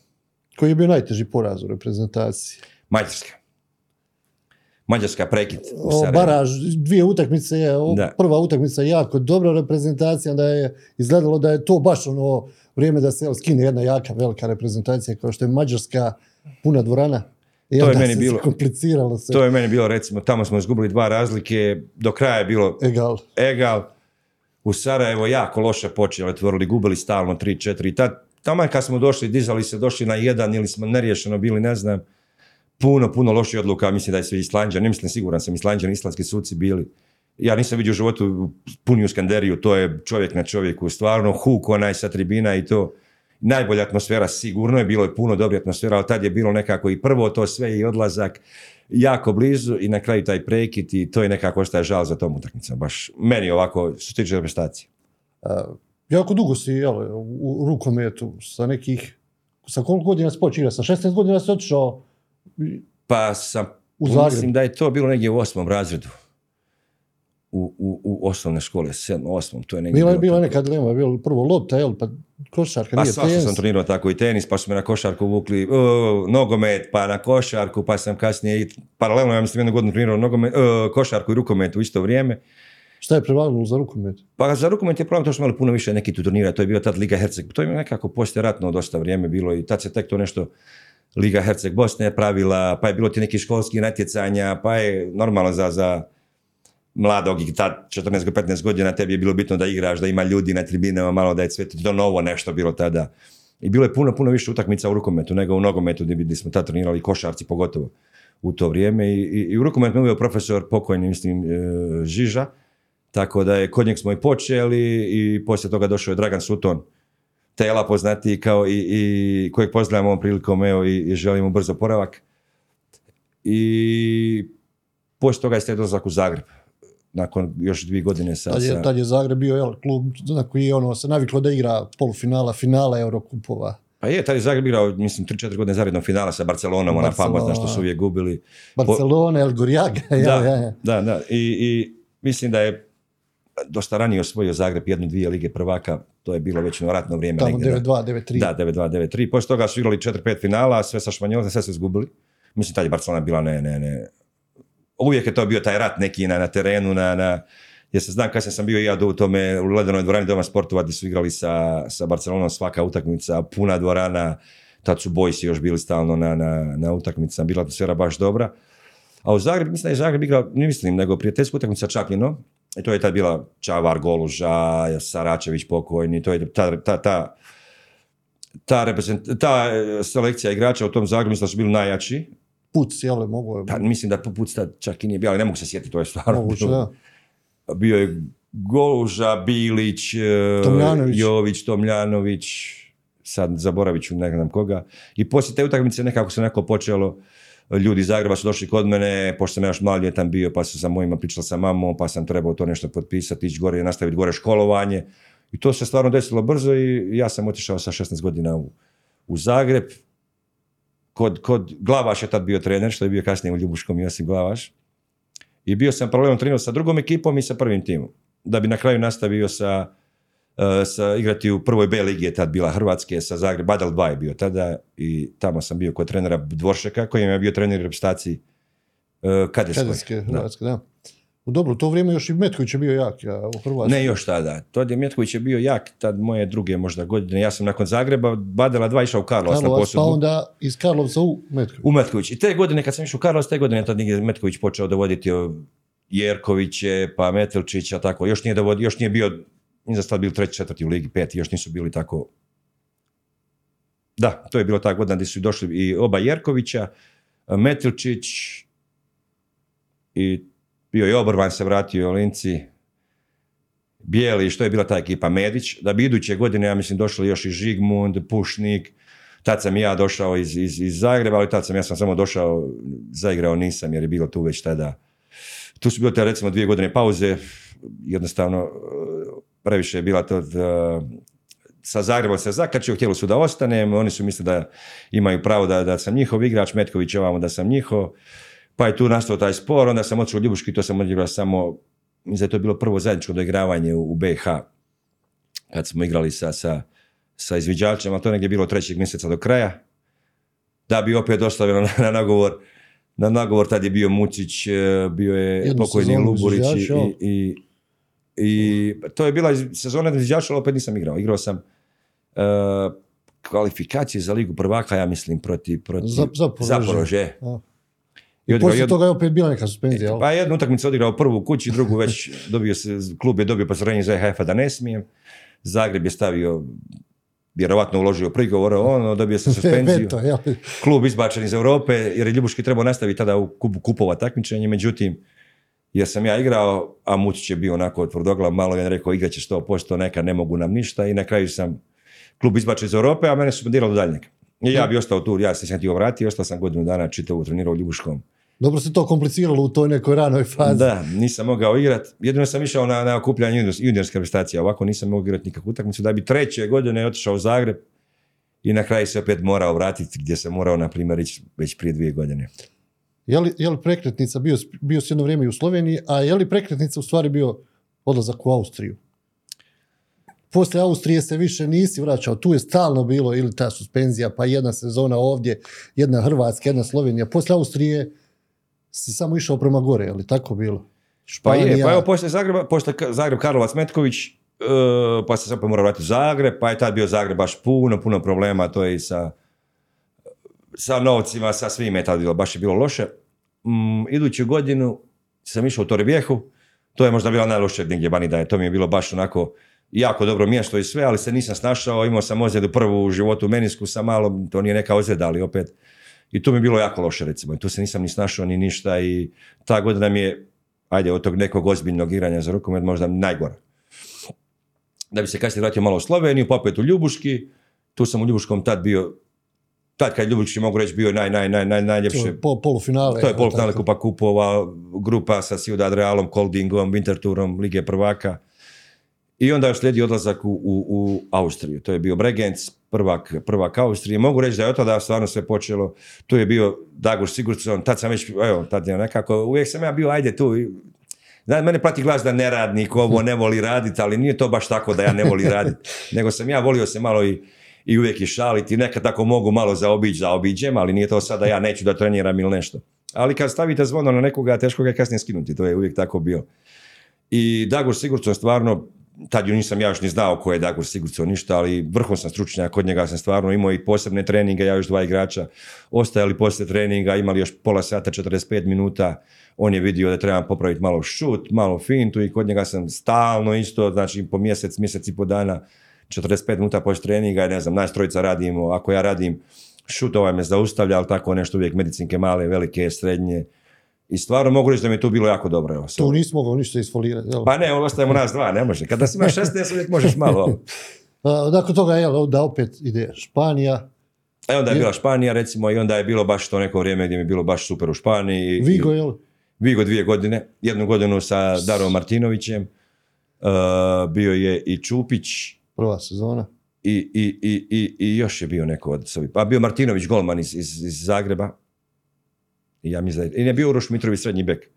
Koji je bio najteži poraz u reprezentaciji? Mađarska. Mađarska prekid. O, baraž, dvije utakmice, je, o, prva utakmica je jako dobra reprezentacija, onda je izgledalo da je to baš ono vrijeme da se skine jedna jaka velika reprezentacija kao što je Mađarska, puna dvorana. I to je meni bilo kompliciralo se. To je meni bilo, recimo, tamo smo izgubili dva razlike, do kraja je bilo egal. egal. U Sarajevo jako loše počeli, otvorili, gubili stalno tri četiri i tad, tamo kad smo došli, dizali se, došli na jedan ili smo neriješeno bili, ne znam. Puno, puno loših odluka, mislim da je sve Islanđan, ne mislim, siguran sam, Islanđan, islandski suci bili. Ja nisam vidio u životu puniju Skanderiju, to je čovjek na čovjeku, stvarno, huk onaj sa tribina i to. Najbolja atmosfera, sigurno je bilo je puno dobrih atmosfera, ali tad je bilo nekako i prvo to sve i odlazak jako blizu i na kraju taj prekid i to je nekako ostaje žal za tom utakmicom, baš meni ovako, što se tiče reprezentacije. jako dugo si jele, u rukometu, sa nekih, sa koliko godina si počeo igrati? Sa šesnaest godina si otišao pa sam, u Zagreb? Mislim da je to bilo negdje u osmom razredu. U, u, u osnovne škole, sedmom, osmom, to je negdje... Bila je bila neka dilema, bilo prvo lopta, jel, pa košarka, nije tenis. Pa svašta sam trenirao tako i tenis, pa su me na košarku vukli, uh, nogomet, pa na košarku, pa sam kasnije i paralelno, ja mislim, jednu godinu trenirao nogomet, uh, košarku i rukomet u isto vrijeme. Šta je prevagnulo za rukomet? Pa za rukomet je problem to što imali puno više neki tu turnira, to je bio tad Liga Herceg, to je nekako posljeratno dosta vrijeme bilo i tad se tek to nešto... Liga Herceg Bosne pravila, pa je bilo ti neki školski natjecanja, pa je normalno za, za mladog i tad četrnaest do petnaest godina tebi je bilo bitno da igraš, da ima ljudi na tribinama, malo da je cvjetno, to novo nešto bilo tada. I bilo je puno, puno više utakmica u rukometu nego u nogometu gdje smo tad trenirali, košarci pogotovo u to vrijeme. I, i, i u rukomet me uveo profesor pokojni, mislim, e, Žiža, tako da je kod njeg smo i počeli i poslije toga došao je Dragan Suton, Tela poznati kao i, i kojeg pozdravljamo ovom prilikom, evo, i, i želimo brzo oporavak. I poslije toga je slijed dolazak u Zagreb. Nakon još dvije godine sa... Tad je, tad je Zagreb bio, jel, klub na koji je ono se naviklo da igra polufinala, finala Eurokupova. Pa je, tad je Zagreb igrao, mislim, tri četiri godine zaredno finala sa Barcelonom, ona famozna što su uvijek gubili. Barcelona, El Gorjaga. Da, ja. da, da. I, I mislim da je dosta ranije osvojio Zagreb jednu, dvije lige prvaka. To je bilo već ratno vrijeme. Tamo devet dva, devet tri. Da, devet dva, devet tri. Poslije toga su igrali četiri pet finala, sve sa Španjolcima, sve se izgubili. Mislim, tad je Barcelona bila ne, ne, ne. Uvijek je to bio taj rat neki na, na terenu, na, na... jer se znam kasnije sam bio i ja do u tome, u ledenoj dvorani Doma sportova gdje su igrali sa, sa Barcelonom svaka utakmica, puna dvorana, tad su Boysi još bili stalno na, na, na utakmicama, bila atmosfera baš dobra. A u Zagreb, mislim da je Zagreb igrao, ne mislim, nego prijateljsku utakmicu sa Čaplinom, i to je tad bila Čavar, Goluža, Saračević pokojni, to je ta, ta, ta, ta, reprezent, ta selekcija igrača u tom Zagrebu, mislim da su bili najjači. Puc, jel je mogo je... Pa, mislim da Puc čak i nije bio, ali ne mogu se sjetiti, to je stvarno. Moguće, da. Bio je Goluža, Bilić, Tomljanović. Jović, Tomljanović, sad Zaboroviću, ne znam koga. I poslije te utakmice nekako se nekako počelo... Ljudi iz Zagreba su došli kod mene, pošto sam ja još mali je tam bio, pa su sa mojima pričala sa mamom, pa sam trebao to nešto potpisati, ići gore, nastaviti gore školovanje. I to se stvarno desilo brzo i ja sam otišao sa šesnaest godina u, u Zagreb. Kod, kod Glavaš je tad bio trener, što je bio kasnije u Ljubuškom, Josip Glavaš. I bio sam paralelno trenirao sa drugom ekipom i sa prvim timom. Da bi na kraju nastavio sa, sa igrati u prvoj B ligi je tad bila Hrvatske sa Zagreb, Badal dva je bio tada i tamo sam bio kod trenera Dvoršeka koji je bio trener reprezentaciji uh, Kadeske. Kadeske, Hrvatske, da. da. Dobro, to vrijeme još i Metković je bio jak ja, u Hrvatskoj. Ne još tada, tad je Metković je bio jak, tad moje druge možda godine, ja sam nakon Zagreba, Badala dva išao u Karlovac na posudbu. Pa onda iz Karlovca u Metković. U Metković. I te godine kad sam išao u Karlovac, te godine tad je Metković počeo dovoditi Jerkoviće, pa Metilčića, tako, još nije dovodio, još nije bio Nije za bili treći, četvrti u Ligi, peti, još nisu bili tako... Da, to je bilo ta godina gdje su došli i oba Jerkovića, Metilčić, i bio je Obrvan, se vratio Olinci, Bijeli, što je bila ta ekipa, Medžić. Da bi iduće godine, ja mislim, došli još i Žigmund, Pušnik, tad sam ja došao iz, iz, iz Zagreba, ali tad sam, ja sam samo došao, zaigrao nisam, jer je bilo tu već tada... Tu su bilo te, recimo, dvije godine pauze, jednostavno... Previše je bila to da, sa Zagrebom se zakačio, htjeli su da ostanem, oni su mislili da imaju pravo da, da sam njihov igrač, Metković ovamo da sam njihov, pa je tu nastao taj spor, onda sam otišao u Ljubuški, to sam odigrao samo, mislim da to je bilo prvo zajedničko doigravanje u, u B i H, kad smo igrali sa, sa, sa izviđačem, ali to negdje je bilo trećeg mjeseca do kraja, da bi opet dostavljeno na, na nagovor, na nagovor tad je bio Mučić, bio je pokojni Luburić i... i I to je bila sezona da izjaču, ali opet nisam igrao. Igrao sam uh, kvalifikacije za Ligu prvaka, ja mislim, protiv proti Zaborovića. I, I poslije od... toga je opet bila neka suspenzija. Et, pa jednu utakmicu odigrao prvu u kući, drugu već dobio se, klub je dobio pozorenje za E H F-a da ne smijem. Zagreb je stavio, vjerovatno uložio prigovor, ono, dobio se suspenziju. Klub izbačen iz Europe, jer je Ljubuški trebao nastaviti tada u kupu, kupova takmičenje, međutim, jer sam ja igrao, a Mučić je bio onako tvrdoglav, malo je rekao igrat će sto posto, neka ne mogu nam ništa i na kraju sam klub izbačio iz Europe, a mene su dirali do daljnjeg. I ja bi ostao tu, ja sam se htio vratiti, ostao sam godinu dana čitavu trenirao u Ljubuškom Dobro se to kompliciralo u toj nekoj ranoj fazi. Da, nisam mogao igrati. Jedino sam išao na, na okupljanje juniorske reprezentacije. Ovako nisam mogao igrati nikakvu utakmicu. Da bi treće godine otišao u Zagreb i na kraju se opet morao vratiti gdje sam morao, na primjer, ići već prije dvije godine. Je li, je li prekretnica, bio, bio si jedno vrijeme u Sloveniji, a je li prekretnica u stvari bio odlazak u Austriju? Poslije Austrije se više nisi vraćao. Tu je stalno bilo ili ta suspenzija, pa jedna sezona ovdje, jedna Hrvatska, jedna Slovenija. Poslije Austrije si samo išao prema gore, je li tako bilo? Španija. Pa je, pa evo poslije Zagreba, poslije Zagreb, Karlovac, Metković, uh, pa se samo morao vratiti u Zagreb, pa je tad bio Zagreb baš puno, puno problema, to je i sa, sa novcima, sa svime je tad bilo, baš je bilo loše. Mm, iduću godinu sam išao u Torrevieju, to je možda bila najlošija negdje Banida, to mi je bilo baš onako jako dobro mjesto i sve, ali se nisam snašao, imao sam ozljedu prvu u životu, menisku sa malom, to nije neka ozljeda, ali opet. I tu mi je bilo jako loše, recimo, i tu se nisam ni snašao ni ništa i ta godina mi je, ajde, od tog nekog ozbiljnog igranja za rukomet možda najgora. Da bi se kasnije vratio malo u Sloveniju, pa opet u Ljubuški, tu sam u Ljubuškom tad bio, tad kad Ljubuški mogu reći bio naj, naj, naj, naj, najljepše. Po, polufinale. To je polufinale Kupa Kupova, grupa sa Ciudad Realom, Koldingom, Winterthurom, Lige prvaka. I onda još slijedi odlazak u, u, u Austriju. To je bio Bregenz, prvak, prvak Austrije. Mogu reći da je od tada stvarno sve počelo. Tu je bio Dagur Sigurðsson, tad sam već, evo, tad je nekako, uvijek sam ja bio, ajde tu. Znači, mene prati glas da neradnik ovo ne voli raditi, ali nije to baš tako da ja ne volim raditi. Nego sam ja volio se malo i, i uvijek i šaliti. Nekad tako mogu malo zaobići, zaobiđem, ali nije to sad da ja neću da treniram ili nešto. Ali kad stavite zvono na nekoga, teško ga je kasnije skinuti. To je uvijek tako bio. I Dagur Sigurðsson stvarno, tad ju nisam ja još ni znao ko je Dagur Sigurðsson ništa, ali vrhom sam stručnjak, kod njega sam stvarno imao i posebne treninge, ja još dva igrača ostajali poslije treninga, imali još pola sata, četrdeset pet minuta, on je vidio da trebam popraviti malo šut, malo fintu i kod njega sam stalno isto, znači po mjesec, mjesec i po dana, četrdeset pet minuta poslije treninga, ne znam, nas trojica radimo, ako ja radim šut, ovaj me zaustavlja, ali tako nešto uvijek medicinke male, velike, srednje. I stvarno mogu reći da mi je to bilo jako dobro. Evo, to nismo mogao ništa isfolirati. Jel? Pa ne, ostajemo nas dva, ne može. Kada si imaš šesnaest, uvijek možeš malo. Nakon toga, jel, onda opet ide Španija. E onda je bila Španija, recimo, i onda je bilo baš to neko vrijeme gdje mi je bilo baš super u Španiji. Vigo, jel? Vigo dvije godine. Jednu godinu sa Darom Martinovićem. Uh, bio je i Čupić. Prva sezona. I, i, i, i, i još je bio neko od sobi. Pa bio Martinović, golman iz, iz, iz Zagreba. Ja mislim, i ne bio Uroš Mitrović, srednji bek.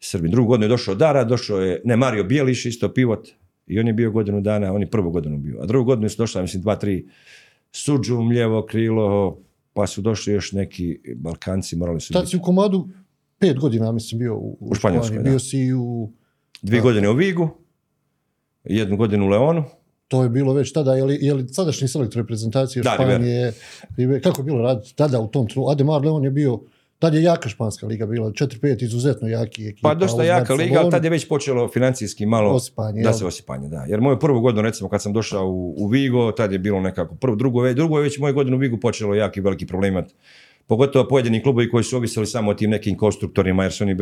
Srbin. Drugu godinu je došao Dara, došao je, ne, Mario Bijeliš, isto pivot. I on je bio godinu dana, on je prvu godinu bio. A drugu godinu su došla, mislim, dva, tri Suđum, lijevo krilo, pa su došli još neki Balkanci, morali su... Tad biti. Si u komadu pet godina, mislim, bio u, u Španjolskoj. Bio si u... Dvije da. godine u Vigu, jednu godinu u Leonu. To je bilo već tada, je li, je li sadašnji selektor reprezentacije Španije... Kako je bilo rad, tada u tom trenutku? Ademar León je bio... Tad je jaka španska liga bila, četiri pet izuzetno jaki ekipa. Pa dosta jaka liga, ali tad je već počelo financijski malo osipanje, da se osipanje, da. Jer moju prvu godinu, recimo, kad sam došao u, u Vigo, tad je bilo nekako prvo, drugo, drugo je već moju godinu u Vigu počelo jaki veliki problemat. Pogotovo pojedini klubovi koji su ovisili samo o tim nekim konstruktorima, jer su oni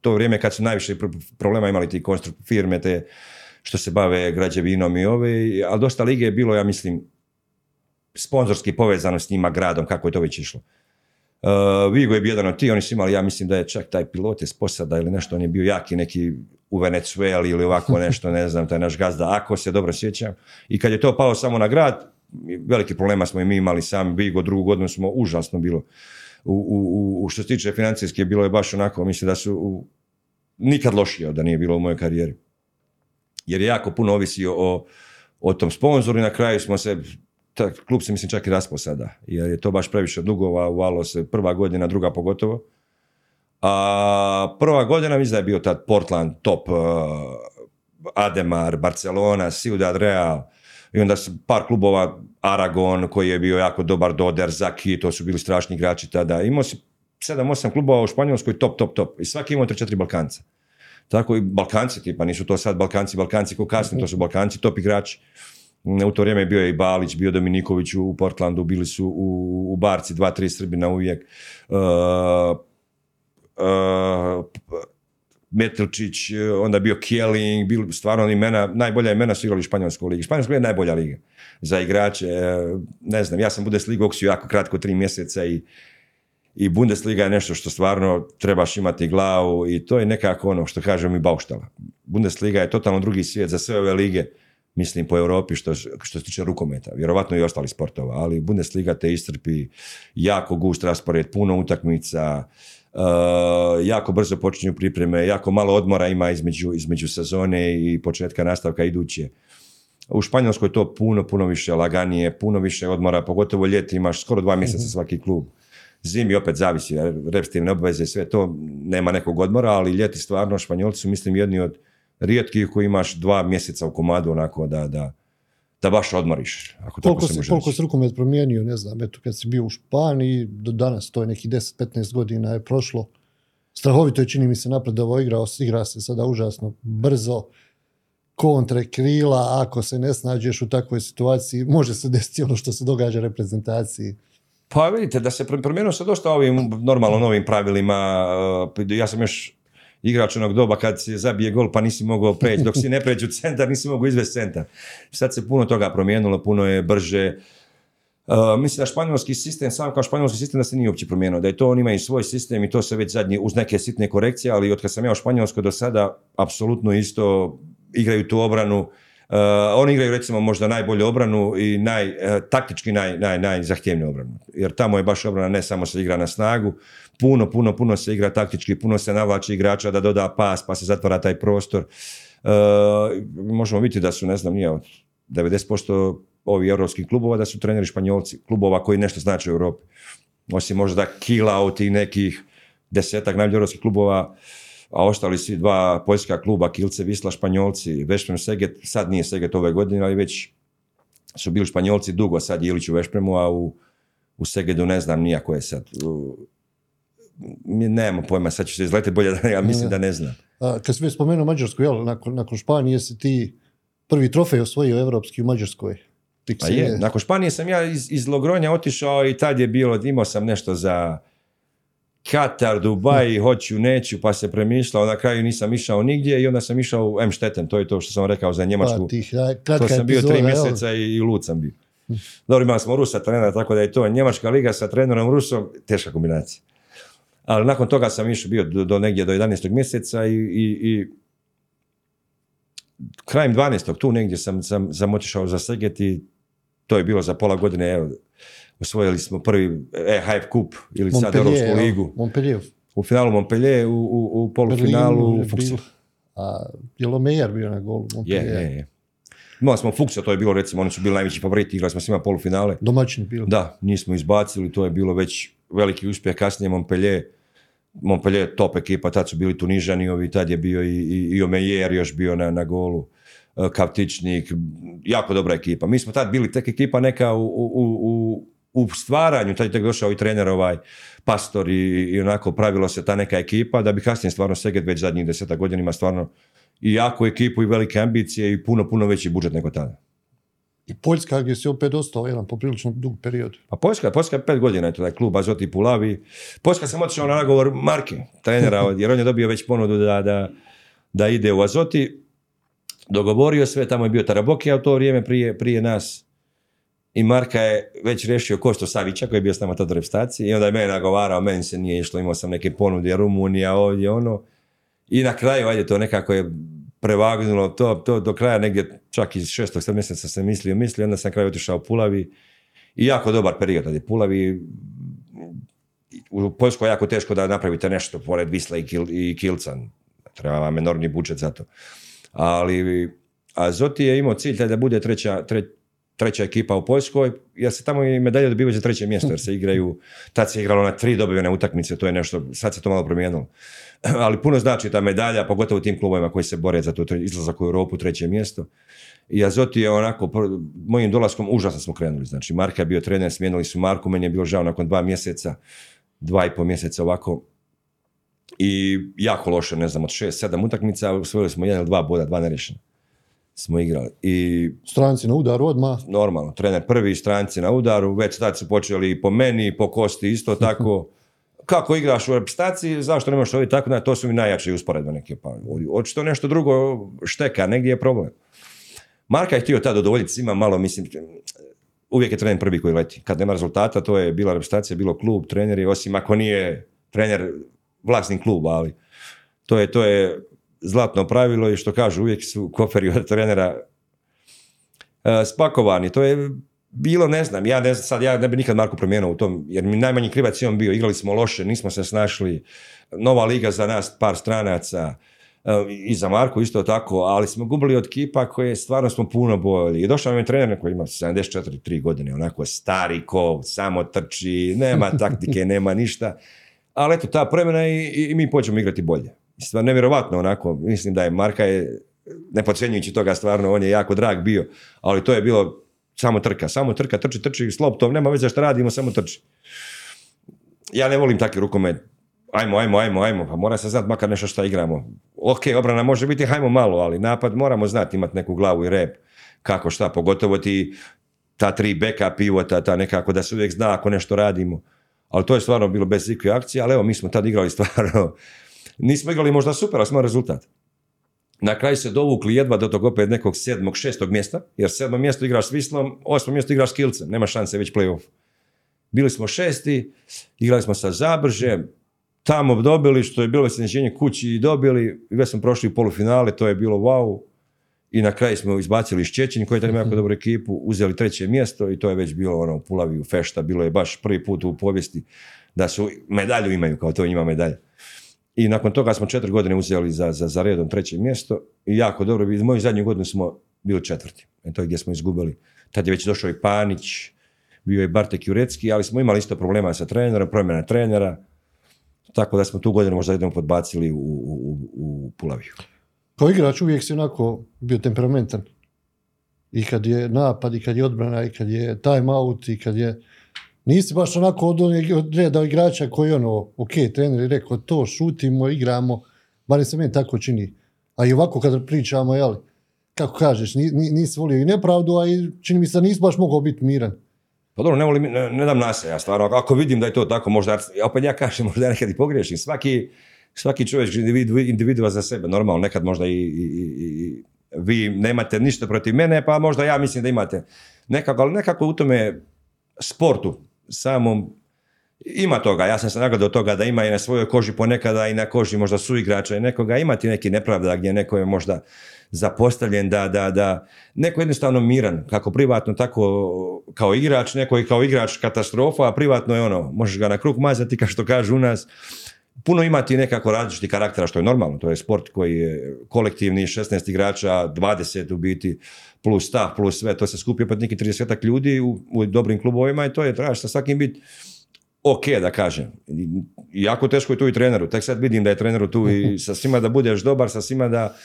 to vrijeme kad su najviše problema imali ti konstruktor firme, te što se bave građevinom i ove, ali dosta lige je bilo, ja mislim, sponzorski povezano s njima gradom, kako je to već išlo. Uh, Vigo je bio jedan od ti, oni su imali, ja mislim da je čak taj pilot iz posada ili nešto, on je bio jaki neki u Venezueli ili ovako nešto, ne znam, taj naš gazda, ako se dobro sjećam. I kad je to pao samo na grad, veliki problema smo i mi imali sami, Vigo drugu godinu smo užasno bilo. U, u, u, što se tiče financijske, bilo je baš onako, mislim da su u, nikad lošije da nije bilo u mojoj karijeri. Jer je jako puno ovisio o, o tom sponzoru i na kraju smo se... Ta, klub se, mislim, čak i raspao sada, jer je to baš previše dugova, uvalo se prva godina, druga pogotovo. A prva godina, mislim da je bio tad Portland, Top, uh, Ademar, Barcelona, Ciudad Real, i onda par klubova, Aragon, koji je bio jako dobar, Doder, Zaki, to su bili strašni igrači tada. Imao si sedam osam klubova u Španjolskoj, top, top, top, i svaki imao tri četiri Balkanca. Tako i Balkanci, tipa, nisu to sad Balkanci, Balkanci ko kasni, to su Balkanci, top igrači. U to vrijeme bio je i Balić, bio Dominiković u Portlandu, bili su u, u Barci, dva, tri Srbina uvijek. Uh, uh, Metilčić, onda bio Kieling, bil, stvarno imena, najbolja imena su igrali u Španjolskoj ligi. Španjolska je najbolja liga za igrače. Ne znam, ja sam Bundesligu okusio jako kratko, tri mjeseca i, i Bundesliga je nešto što stvarno trebaš imati glavu i to je nekako ono što kažem i bauštala. Bundesliga je totalno drugi svijet za sve ove lige, mislim po Europi što, što se tiče rukometa, vjerovatno i ostali sportova, ali Bundesliga te iscrpi, jako gušt raspored, puno utakmica, uh, jako brzo počinju pripreme, jako malo odmora ima između, između sezone i početka nastavka iduće. U Španjolskoj je to puno, puno više laganije, puno više odmora, pogotovo ljeti imaš skoro dva mjeseca svaki klub. Zimi opet zavisi, repstivne obveze i sve to, nema nekog odmora, ali ljeti stvarno Španjolci su mislim jedni od rijetkih koji imaš dva mjeseca u komadu onako da, da, da baš odmoriš. Ako koliko tako se, se koliko se rukomet promijenio, ne znam, eto kad si bio u Španiji, do danas to je nekih deset do petnaest godina je prošlo. Strahovito je čini mi se napredovao, igrao, igra se sada užasno brzo. Kontre krila, ako se ne snađeš u takvoj situaciji, može se desiti ono što se događa reprezentaciji. Pa vidite, da se promijenilo se dosta ovim normalno novim pravilima. Ja sam još igrač onog doba kad se zabije gol pa nisi mogao preći. Dok si ne pređu centar, nisi mogao izvesti centar. Sad se puno toga promijenilo, puno je brže. Uh, mislim da španjolski sistem, sam kao španjolski sistem da se nije uopće promijenio. Da je to, on ima i svoj sistem i to se već zadnji, uz neke sitne korekcije, ali od kad sam ja u Španjolskoj do sada, apsolutno isto igraju tu obranu. Uh, oni igraju recimo možda najbolju obranu i naj, uh, taktički naj, naj, najzahtjevniju obranu. Jer tamo je baš obrana, ne samo se igra na snagu, puno, puno, puno se igra taktički, puno se navlači igrača da doda pas, pa se zatvara taj prostor. Uh, možemo vidjeti da su, ne znam, nije od devedeset posto ovih europskih klubova da su treneri Španjolci, klubova koji nešto znače u Europi. Osim možda kila od tih nekih desetak najboljih europskih klubova, a ostali svi dva poljska kluba, Kielce, Wisła, Španjolci, Veszprém, Szeged, sad nije Szeged ove godine, ali već su bili Španjolci dugo, sad Ilić u Veszprému, a u, u Szegedu ne znam nijako je sad. U, nemamo pojma, sad ću se izletiti bolje, da ja mislim da ne znam. A, kad si već spomenuo Mađarsku, jel, nakon, nakon Španije si ti prvi trofej osvojio evropski u Mađarskoj? Pa je, nakon Španije sam ja iz, iz Logronja otišao i tad je bilo, imao sam nešto za Katar, Dubaj, hoću, neću, pa se premišljao, na kraju nisam išao nigdje i onda sam išao u Emstetten, to je to što sam rekao za Njemačku. Pa, to sam bio tri mjeseca i, i lud sam bio. Dobro, imali smo Rusa trenera, tako da je to Njemačka liga sa trenerom Rusom, teška kombinacija. Ali nakon toga sam išao bio do, do negdje do jedanaestog mjeseca i, i, i krajem dvanaestog tu negdje sam, sam, sam otišao za Szeged i to je bilo za pola godine, evo, osvojili smo prvi E H F Kup ili sad Europsku ligu. Montpellier. U finalu Montpellier, u, u, u polufinalu Fuchsa. Je Lomejar bio na golu Montpellier? Je, je, je. Imali smo Fuchsa, to je bilo recimo, oni su bili najveći favoriti, igrali smo s njima polufinale. Domaćini bili. Da, nismo izbacili, to je bilo već veliki uspjeh. Kasnije Montpellier, Montpellier top ekipa, tad su bili Tunižani, ovi, tad je bio i, i, i Omejer još bio na, na golu. Kavtičnik, jako dobra ekipa. Mi smo tad bili tek ekipa neka u, u, u u stvaranju, tad je tek došao i trener ovaj Pastor i, i onako pravilo se ta neka ekipa, da bi kasnije stvarno Szeged već zadnjih desetak godina ima stvarno i jaku ekipu i velike ambicije i puno, puno veći budžet nego tada. I Poljska gdje si opet ostao jedan poprilično dug period. A Poljska, Poljska je pet godina, je to taj klub Azoti Pulavi. Poljska sam otišao na nagovor Marki, trenera, jer on je dobio već ponudu da, da, da ide u Azoti. Dogovorio sve, tamo je bio Tarabokija u to vrijeme prije, prije nas. I Marka je već rješio Kosto Savića koji je bio s nama tad u repstaciji i onda je mene nagovarao, meni se nije išlo, imao sam neke ponude, Rumunija, ovdje, ono. I na kraju, ajde, to nekako je prevagnulo to, to do kraja negdje, čak iz šestog sedmog mjeseca sam mislio, mislio, onda sam na kraju otišao u Pulavi i jako dobar period, ali Pulavi, u Poljskoj je jako teško da napravite nešto pored Wisle i, Kil, i Kielca, treba vam enormni budžet za to. Ali Azoti je imao cilj da bude treća, tre, treća ekipa u Poljskoj, jer se tamo i medalje dobivaju za treće mjesto, jer se igraju, tad se igralo na tri dobivene utakmice, to je nešto, sad se to malo promijenilo. Ali puno znači ta medalja, pogotovo tim klubovima koji se bore za to izlazak u Europu, treće mjesto. I Azoti je onako, mojim dolaskom užasno smo krenuli, znači Marka je bio trener, smijenili su Marku, meni je bilo žao nakon dva mjeseca, dva i pol mjeseca ovako. I jako loše, ne znam, od šest, sedam utakmica, osvojili smo jedan ili dva boda, dva nerješena smo igrali. I stranci na udaru odmah? Normalno, trener prvi, stranci na udaru, već tad su počeli i po meni, po Kosti, isto tako. Kako igraš u repstaciji, zašto ne možeš ovdje tako, na, to su mi najjače usporedbe neke. Pa, očito nešto drugo šteka, negdje je problem. Marka je htio tad udovoljiti svima malo, mislim, uvijek je trener prvi koji leti. Kad nema rezultata, to je bila reprezentacija, bilo klub, treneri, osim ako nije trener vlasnik kluba, ali to je, to je zlatno pravilo i što kažu, uvijek su koferi od trenera uh, spakovani. To je bilo, ne znam, ja ne znam, sad ja ne bi nikad Marko promijenio u tom, jer mi najmanji krivac je on bio, igrali smo loše, nismo se snašli, nova liga za nas, par stranaca, i za Marku isto tako, ali smo gubili od ekipa koje stvarno smo puno bojali. I došao nam je trener koji ima sedamdeset četiri tri godine, onako stari ko, samo trči, nema taktike, nema ništa. Ali eto, ta promjena i, i mi počnemo igrati bolje. Stvarno nevjerovatno onako, mislim da je Marka, je, ne podcjenjujući toga stvarno, on je jako drag bio, ali to je bilo samo trka, samo trka, trči, trči, s loptom, nema veze šta radimo, samo trči. Ja ne volim takvi rukomet. Ajmo, ajmo, ajmo, ajmo, pa mora se znati makar nešto šta igramo. Ok, obrana može biti, hajmo malo, ali napad moramo znati, imati neku glavu i rep, kako šta, pogotovo ti ta tri beka pivota, ta nekako da se uvijek zna ako nešto radimo. Ali to je stvarno bilo bez ikakve akcije, ali evo, mi smo tad igrali stvarno, nismo igrali možda super, ali smo rezultat. Na kraju se dovukli jedva do tog opet nekog sedmog, šestog mjesta, jer sedmo mjesto igraš s Wislom, osmo mjesto igraš s Kielcem, nema šanse već play-off. Bili smo šesti, igrali smo sa Zaboržem, tamo dobili, što je bilo sneženje kući i dobili, i već smo prošli u polufinale, to je bilo wow. I na kraju smo izbacili Ščećin, koji je tamo jako dobru ekipu, uzeli treće mjesto i to je već bilo ono u Pulaviju fešta, bilo je baš prvi put u povijesti da su medalju imaju, kao to njima medalja. I nakon toga smo četiri godine uzeli za, za, za redom treće mjesto i jako dobro, moju zadnju godinu smo bili četvrti, e to je gdje smo izgubili. Tad je već došao i Panić, bio je Bartek Jurecki, ali smo imali isto problema sa trenerom, promjena trenera. Tako da smo tu godinu možda jednom podbacili u, u, u Pulaviju. Kao igrač uvijek si onako bio temperamentan. I kad je napad, i kad je odbrana, i kad je time out, i kad je... Nisi baš onako od, od reda igrača koji ono, ok, trener je rekao to, šutimo, igramo, bar se meni tako čini. A i ovako kad pričamo, jel, kako kažeš, nisi volio i nepravdu, a i čini mi se nisi baš mogao biti miran. Pa dobro, ne, volim, ne, ne dam nase, ja stvarno, ako vidim da je to tako, možda, opet ja kažem, možda ja nekad i pogriješim, svaki, svaki čovjek individu, individua za sebe, normalno, nekad možda i, i, i vi nemate ništa protiv mene, pa možda ja mislim da imate nekako, ali nekako u tome sportu samom ima toga, ja sam se nagledao toga da ima i na svojoj koži ponekada i na koži možda suigrača i nekoga, imati neki nepravda gdje neko je možda zapostavljen, da, da, da, neko je jednostavno miran, kako privatno, tako kao igrač, neko je kao igrač katastrofa, a privatno je ono, možeš ga na krug mazati, kao što kažu u nas, puno imati nekako različiti karaktera, što je normalno, to je sport koji je kolektivni, šesnaest igrača, dvadeset u biti, plus stav, plus sve, to se skupi opet neki tridesetak ljudi u, u dobrim klubovima i to je, trebaš sa svakim biti ok, da kažem. Jako teško je tu i treneru, tek sad vidim da je treneru tu i sa svima da budeš dobar, sa svima da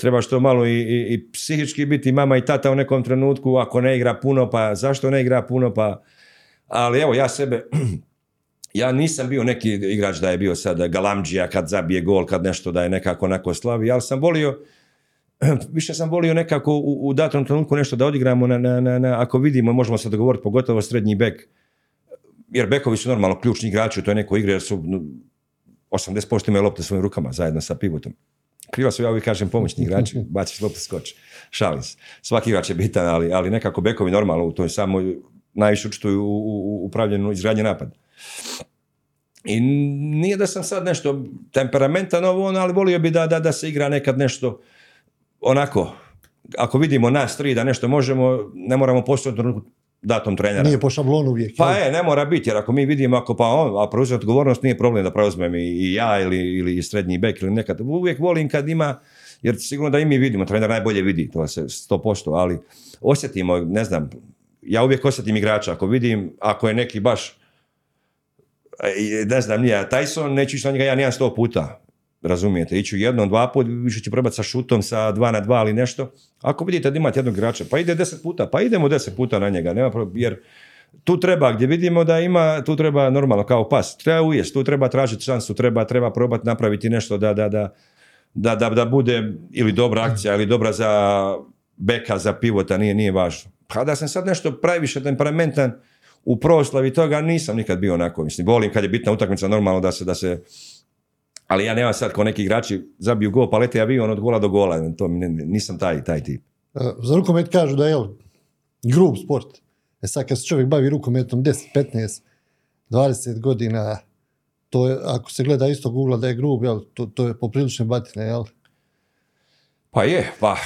trebaš to malo i, i, i psihički biti mama i tata u nekom trenutku, ako ne igra puno, pa zašto ne igra puno, pa... Ali evo, ja sebe, ja nisam bio neki igrač da je bio sad galamđija kad zabije gol, kad nešto da je nekako onako slavi, ali sam volio, više sam volio nekako u, u datom trenutku nešto da odigramo, na, na, na, na, ako vidimo, možemo se dogovoriti, pogotovo srednji bek, jer bekovi su normalno ključni igrači u toj nekoj igri, jer su osamdeset posto imaju lopte svojim rukama zajedno sa pivotom. Kriva su, ja uvijek kažem, pomoćni igrači, baciš loptu, skoči, šalim se. Svaki igrač je bitan, ali, ali nekako bekovi normalno u toj samoj najviše učestvuju u, u, u pravljenju izgradnje napada. I nije da sam sad nešto temperamentan ovo, ali volio bi da, da, da se igra nekad nešto onako, ako vidimo nas tri da nešto možemo, ne moramo postaviti datom trenera. Nije po šablonu uvijek. Pa je, ne mora biti, jer ako mi vidimo, ako pa on, a preuzeti odgovornost nije problem da preuzmem i, i ja ili, ili srednji bek ili nekad. Uvijek volim kad ima, jer sigurno da i mi vidimo, trener najbolje vidi, to se sto posto, ali osjetimo, ne znam, ja uvijek osjetim igrača, ako vidim, ako je neki baš, ne znam, nije Tyson, neću ići na njega, ja nijem sto puta, razumijete, iću jednom, dva put, više ću probati sa šutom, sa dva na dva ili nešto. Ako vidite da imate jednog igrača, pa ide deset puta, pa idemo deset puta na njega, nema problem, jer tu treba, gdje vidimo da ima, tu treba normalno kao pas, treba ujest, tu treba tražiti šansu, treba, treba probati napraviti nešto da, da, da, da, da, da bude ili dobra akcija, ili dobra za beka, za pivota, nije, nije važno. Pa da sam sad nešto previše temperamentan u proslavi toga, nisam nikad bio onako, mislim, volim kad je bitna utakmica, normalno da se, da se, ali ja nemam sad kao neki igrači zabiju gol, pa lete avion od gola do gola, to mi ne, nisam taj, taj tip. Za rukomet kažu da je jel, grub sport. E sad kad se čovjek bavi rukometom deset, petnaest, dvadeset godina, to je, ako se gleda istog ugla da je grub, jel, to, to je poprilične batine, jel? Pa je, pa...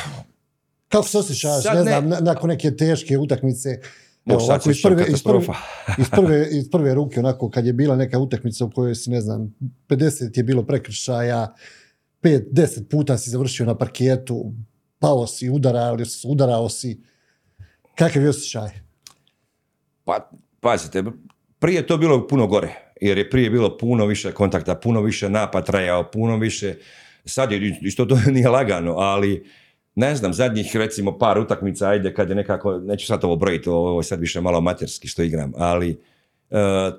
Kako se osjećaš, ne, ne znam, na, nakon neke teške utakmice... Evo, ovako, iz, prve, iz, prve, iz, prve, iz prve ruke, onako, kad je bila neka utakmica u kojoj si, ne znam, pedeset je bilo prekršaja, pet do deset puta si završio na parketu, pao si, udarao, udarao si. Kakav je osjećaj? Pa, pazite, prije to bilo puno gore, jer je prije bilo puno više kontakta, puno više napad trajao, puno više, sad je, isto to nije lagano, ali... Ne znam, zadnjih recimo par utakmica, ajde, kad je nekako, neću sad ovo brojiti, ovo je sad više malo amaterski što igram, ali e,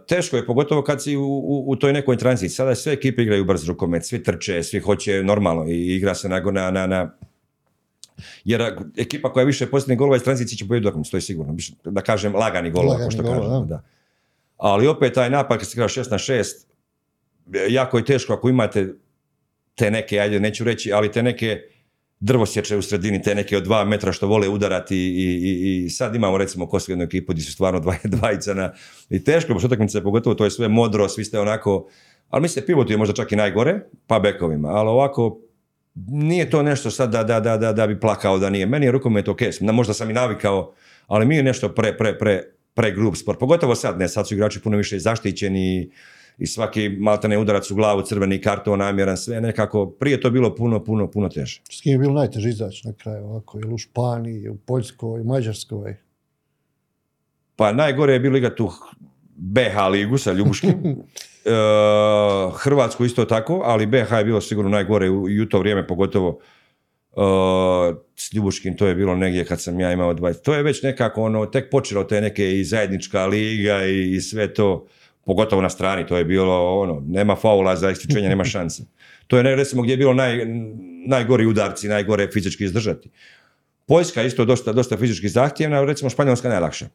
teško je, pogotovo kad si u, u, u toj nekoj tranziciji. Sada sve ekipe igraju brz rukomet, svi trče, svi hoće normalno i igra se na... na, na, na jer ekipa koja više posljednjih golova iz tranzicije će pobjediti utakmicu, to je sigurno. Da kažem, lagani golova, lagani ako što golova, kažem. Da. Da. Ali opet taj napad kad se igra šest na šest, jako je teško ako imate te neke, ajde, neću reći, ali te neke... drvo sječe u sredini, te neke od dva metra što vole udarati i, i, i sad imamo recimo Kosovo jednu ekipu gdje su stvarno dva, dvajica na, i teško, baš utakmice pogotovo, to je sve modro, svi ste onako, ali mislim pivot je možda čak i najgore, pa bekovima, ali ovako nije to nešto sad da, da, da, da, da bi plakao da nije. Meni je rukomet ok, možda sam i navikao, ali mi je nešto pre, pre, pre, pre grup sport, pogotovo sad, ne, sad su igrači puno više zaštićeni i svaki maltene udarac u glavu, crveni karton, namjeran, sve nekako. Prije to bilo puno, puno, puno teže. S kim je bilo najteže izaći na kraju ovako? Ili u Španiji, u Poljskoj, Mađarskoj? Pa najgore je bilo igrati tu B H ligu sa Ljubuškim. e, Hrvatsku isto tako, ali B H je bilo sigurno najgore i u to vrijeme pogotovo e, s Ljubuškim. To je bilo negdje kad sam ja imao dvadeset. To je već nekako ono, tek počelo te neke i zajednička liga i, i sve to. Pogotovo na strani, to je bilo ono, nema faula za isključenje, nema šanse. To je recimo gdje je bilo naj, najgori udarci, najgore fizički izdržati. Poljska isto dosta, dosta fizički zahtjevna, recimo Španjolska najlakša.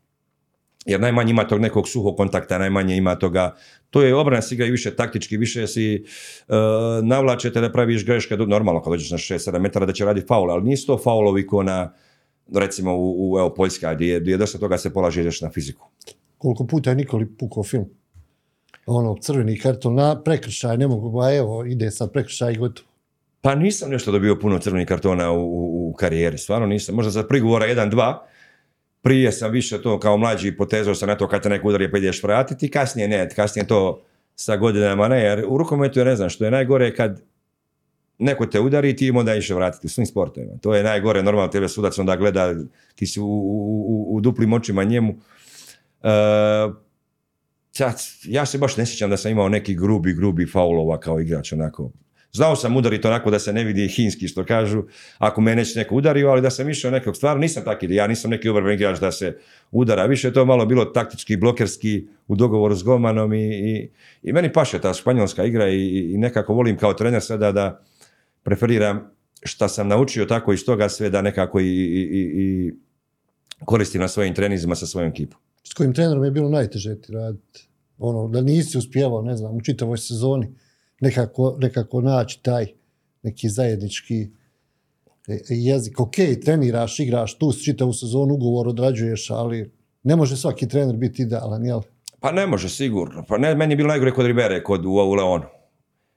Jer najmanje ima tog nekog suhog kontakta, najmanje ima toga. To je obrana se igra i više taktički, više si uh, navlačete da praviš greške, normalno kad dođeš na šest sedam metara da će raditi faule, ali nisu to faulovi ko na, recimo u, u evo, Poljska gdje, gdje dosta toga se polažeš na fiziku. Koliko puta je Nikoli pukao film? Ono, crveni karton na prekršaj, ne mogu, ba evo, ide sad prekršaj i gotovo. Pa nisam nešto dobio puno crvenih kartona u, u, u karijeri, stvarno nisam. Možda za prigovora jedan dva, prije sam više to kao mlađi potezao sam na to kad te neko udar je pa ideš vratiti, kasnije ne, kasnije to sa godinama ne, jer u rukometu ja ne znam što je najgore kad neko te udari ti im onda išće vratiti u svim sportovima. To je najgore, normalno tebe sudac onda gleda, ti si u, u, u, u duplim očima njemu. Uh, Ja, ja se baš ne sjećam da sam imao neki grubi, grubi faulova kao igrač, onako. Znao sam udariti onako da se ne vidi hinski što kažu, ako me neće neko udario, ali da sam išao nekog stvar, nisam tak ide, ja nisam neki obrveni igrač da se udara. Više je to malo bilo taktički, blokerski, u dogovoru s golmanom i, i, i meni paše ta španjolska igra i, i nekako volim kao trener sada da preferiram šta sam naučio tako iz toga sve da nekako i, i, i koristim na svojim trenizima sa svojom ekipom. S kojim trenerom je bilo najteže ti raditi? Ono, da nisi uspjevao, ne znam, u čitavoj sezoni nekako, nekako naći taj neki zajednički jezik. Ok, treniraš, igraš tu čitavu sezonu, ugovor odrađuješ, ali ne može svaki trener biti idealan, jel? Pa ne može, sigurno. Pa ne, meni je bilo najgore kod Ribere, kod u, u Leonu.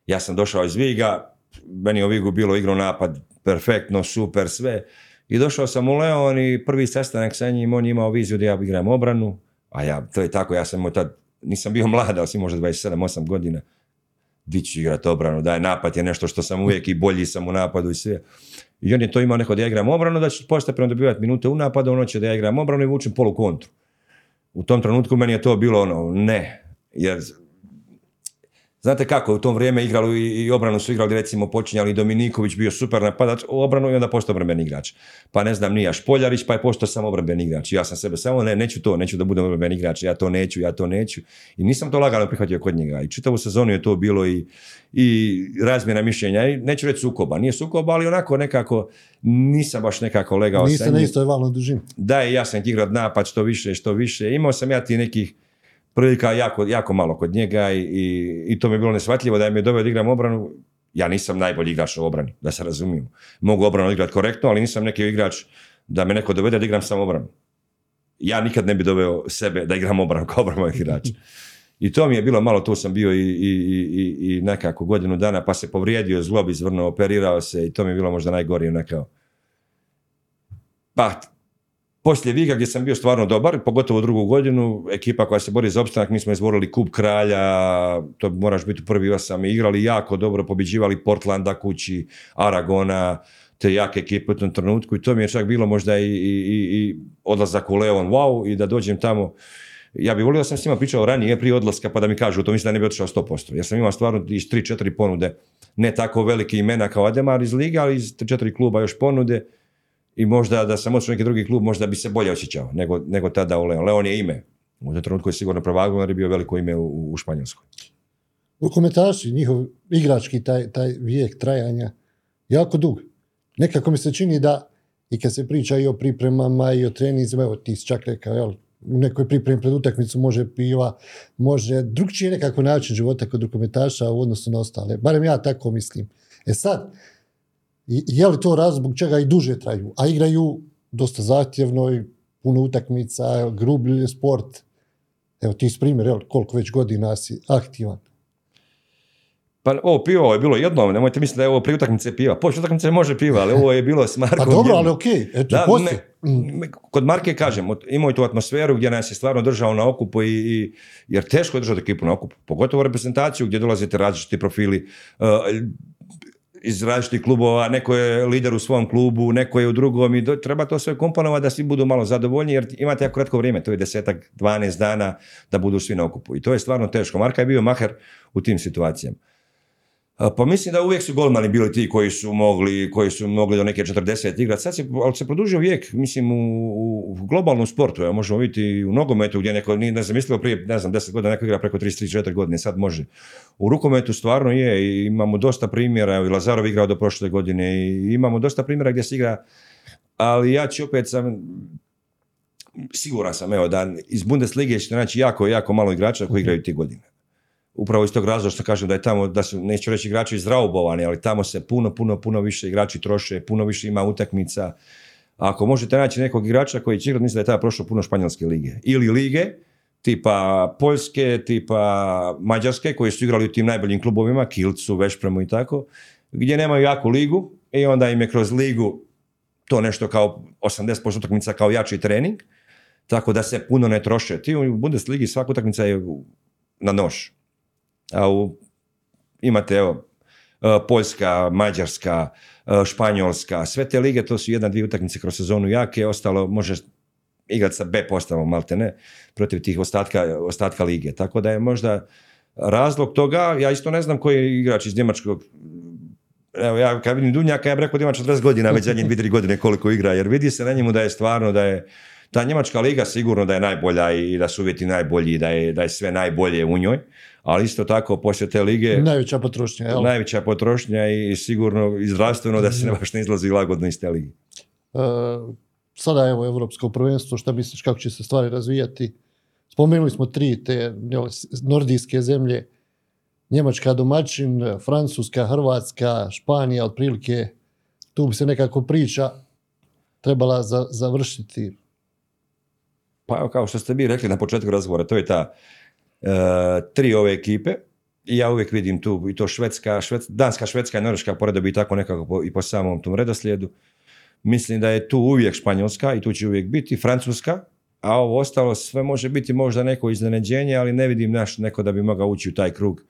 Ja sam došao iz Viga, meni je u Vigu bilo igro napad, perfektno, super, sve. I došao sam u Leon i prvi sastanak sa njim, on je imao viziju da ja igram obranu, a ja, to je tako, ja sam imao tad, nisam bio mlad, ali sam možda dvadeset sedam osam godina, di ću igrati obranu, daj, napad je nešto što sam uvijek i bolji sam u napadu i sve. I on je to imao neko da ja igram obranu, da ću postepeno dobivati minute u napadu, ono će da ja igram obranu i vučem polu kontru. U tom trenutku meni je to bilo ono, ne, jer... Znate kako, u tom vrijeme igralo i, i obranu su igrali, recimo počinjali Dominiković, bio super napadač u obranu i onda postao obrambeni igrač. Pa ne znam, nije Špoljarić, pa je postao sam obrambeni igrač. Ja sam sebe samo, ne, neću to, neću da budem obrambeni igrač, ja to neću, ja to neću. I nisam to lagano prihvatio kod njega. I čitavu sezonu je to bilo i, i razmjena mišljenja. I neću reći sukoba, nije sukoba, ali onako nekako nisam baš nekako legao sa njim. Niste na istoj valnoj dužini. Da, ja sam igrao napad što više, što više. Imao sam ja ti nekih prilika jako, jako malo kod njega i, i, i to mi je bilo neshvatljivo da mi je doveo da igram obranu. Ja nisam najbolji igrač u obrani, da se razumijemo. Mogu obranu igrati korektno, ali nisam neki igrač da me neko dovede da igram samo obranu. ja nikad ne bi doveo sebe da igram obranu kao obranu igrača. I to mi je bilo malo, to sam bio i, i, i, i nekako godinu dana, pa se povrijedio, zglob izvrnuo, operirao se i to mi je bilo možda najgorije nekako. Pa, poslije Viga gdje sam bio stvarno dobar, pogotovo drugu godinu, ekipa koja se bori za opstanak, mi smo izborili Kup Kralja, to moraš biti prvi osam, igrali jako dobro, pobjeđivali Portlanda kući, Aragona, te jake ekipe u tom trenutku i to mi je čak bilo možda i, i, i odlazak u Leon, wow, i da dođem tamo. Ja bih volio da sam s njima pričao ranije prije odlaska pa da mi kažu, to mislim da ne bi otišao sto posto. Ja sam imao stvarno iz tri četiri ponude, ne tako velike imena kao Ademar iz Liga, ali iz tri četiri kluba još ponude i možda da sam otišao neki drugi klub, možda bi se bolje osjećao nego, nego tada u Leon. Leon je ime, u tom trenutku je sigurno prevagao jer je bio veliko ime u, u Španjolskoj. Rukometaši, njihov igrački taj, taj vijek trajanja, jako dug. Nekako mi se čini da i kad se priča i o pripremama i o trenizima, evo ti si čak rekao, jel, u nekoj pripremi pred utakmicu može piva, može drugčije nekako način života kod rukometaša u odnosu na ostale. Barem ja tako mislim. E sad, je li to razlog zbog čega i duže traju, a igraju dosta zahtjevno i puno utakmica, grublji sport. Evo ti si primjer, jel, koliko već godina si aktivan. Pa ovo pivo je bilo jednom, nemojte misliti da je ovo prije utakmice piva. Poslije utakmice može piva, ali ovo je bilo s Markom. Pa dobro, ali okej. Okay. Da, ne, kod Marke kažem, imao je tu atmosferu gdje nas je stvarno držao na okupu i, i, jer teško je držati ekipu na okupu. Pogotovo reprezentaciju gdje dolazite različiti profili uh, iz različitih klubova, neko je lider u svom klubu, neko je u drugom i do, treba to sve komponovati da svi budu malo zadovoljni jer imate jako kratko vrijeme, to je desetak, dvanaest dana da budu svi na okupu i to je stvarno teško. Marka je bio maher u tim situacijama. Pa mislim da uvijek su golmani bili ti koji su mogli, koji su mogli do neke četrdeset igrati. Sad se, ali se produžio vijek, mislim, u, u globalnom sportu. Evo, možemo vidjeti u nogometu gdje neko nije zamislio prije, ne znam, deset godina neko igra preko trideset tri četrdeset godine, sad može. U rukometu stvarno je i imamo dosta primjera, evo, Lazarov igrao do prošle godine i imamo dosta primjera gdje se igra, ali ja ću opet sam... Siguran sam, evo, da iz Bundeslige ćete naći jako, jako malo igrača koji igraju tih godina. Upravo iz tog razloga što kažem da je tamo, da su, neću reći igrači zdraubovani, ali tamo se puno, puno, puno više igrači troše, puno više ima utakmica. Ako možete naći nekog igrača koji će igrati, mislim da je tada prošlo puno španjolske lige. Ili lige, tipa Poljske, tipa Mađarske, koji su igrali u tim najboljim klubovima, Kielcu, Veszprému i tako, gdje nemaju jaku ligu i onda im je kroz ligu to nešto kao osamdeset posto utakmica kao jači trening, tako da se puno ne troše. Ti u Bundesligi svaka utakmica je na nož. A u, imate evo, Poljska, Mađarska, Španjolska, sve te lige, to su jedna, dvije utakmice kroz sezonu jake, ostalo možeš igrati sa B postavom, malte ne, protiv tih ostatka, ostatka lige. Tako da je možda razlog toga, ja isto ne znam koji je igrač iz Njemačkog, evo ja kad vidim Dunjaka, ja bih rekao da ima četrdeset godina, već zadnje dvije tri godine koliko igra, jer vidi se na njemu da je stvarno, da je ta njemačka liga sigurno da je najbolja i da su uvjeti najbolji, da je, da je sve najbolje u njoj, ali isto tako poslije te lige... Najveća potrošnja, jel? Najveća potrošnja i sigurno i zdravstveno da se ne baš ne izlazi lagodno iz te lige. E, sada evo Evropsko prvenstvo, šta misliš kako će se stvari razvijati? Spomenuli smo tri te nordijske zemlje, Njemačka domaćin, Francuska, Hrvatska, Španija, otprilike tu bi se nekako priča trebala za, završiti. Pa kao što ste vi rekli na početku razgovora, to je ta uh, tri ove ekipe i ja uvijek vidim tu i to Švedska, šved, Danska, Švedska i Norveška poredo bi tako nekako po, i po samom tom redoslijedu. Mislim da je tu uvijek Španjolska i tu će uvijek biti Francuska, a ovo ostalo sve može biti možda neko iznenađenje, ali ne vidim naš neko da bi mogao ući u taj krug.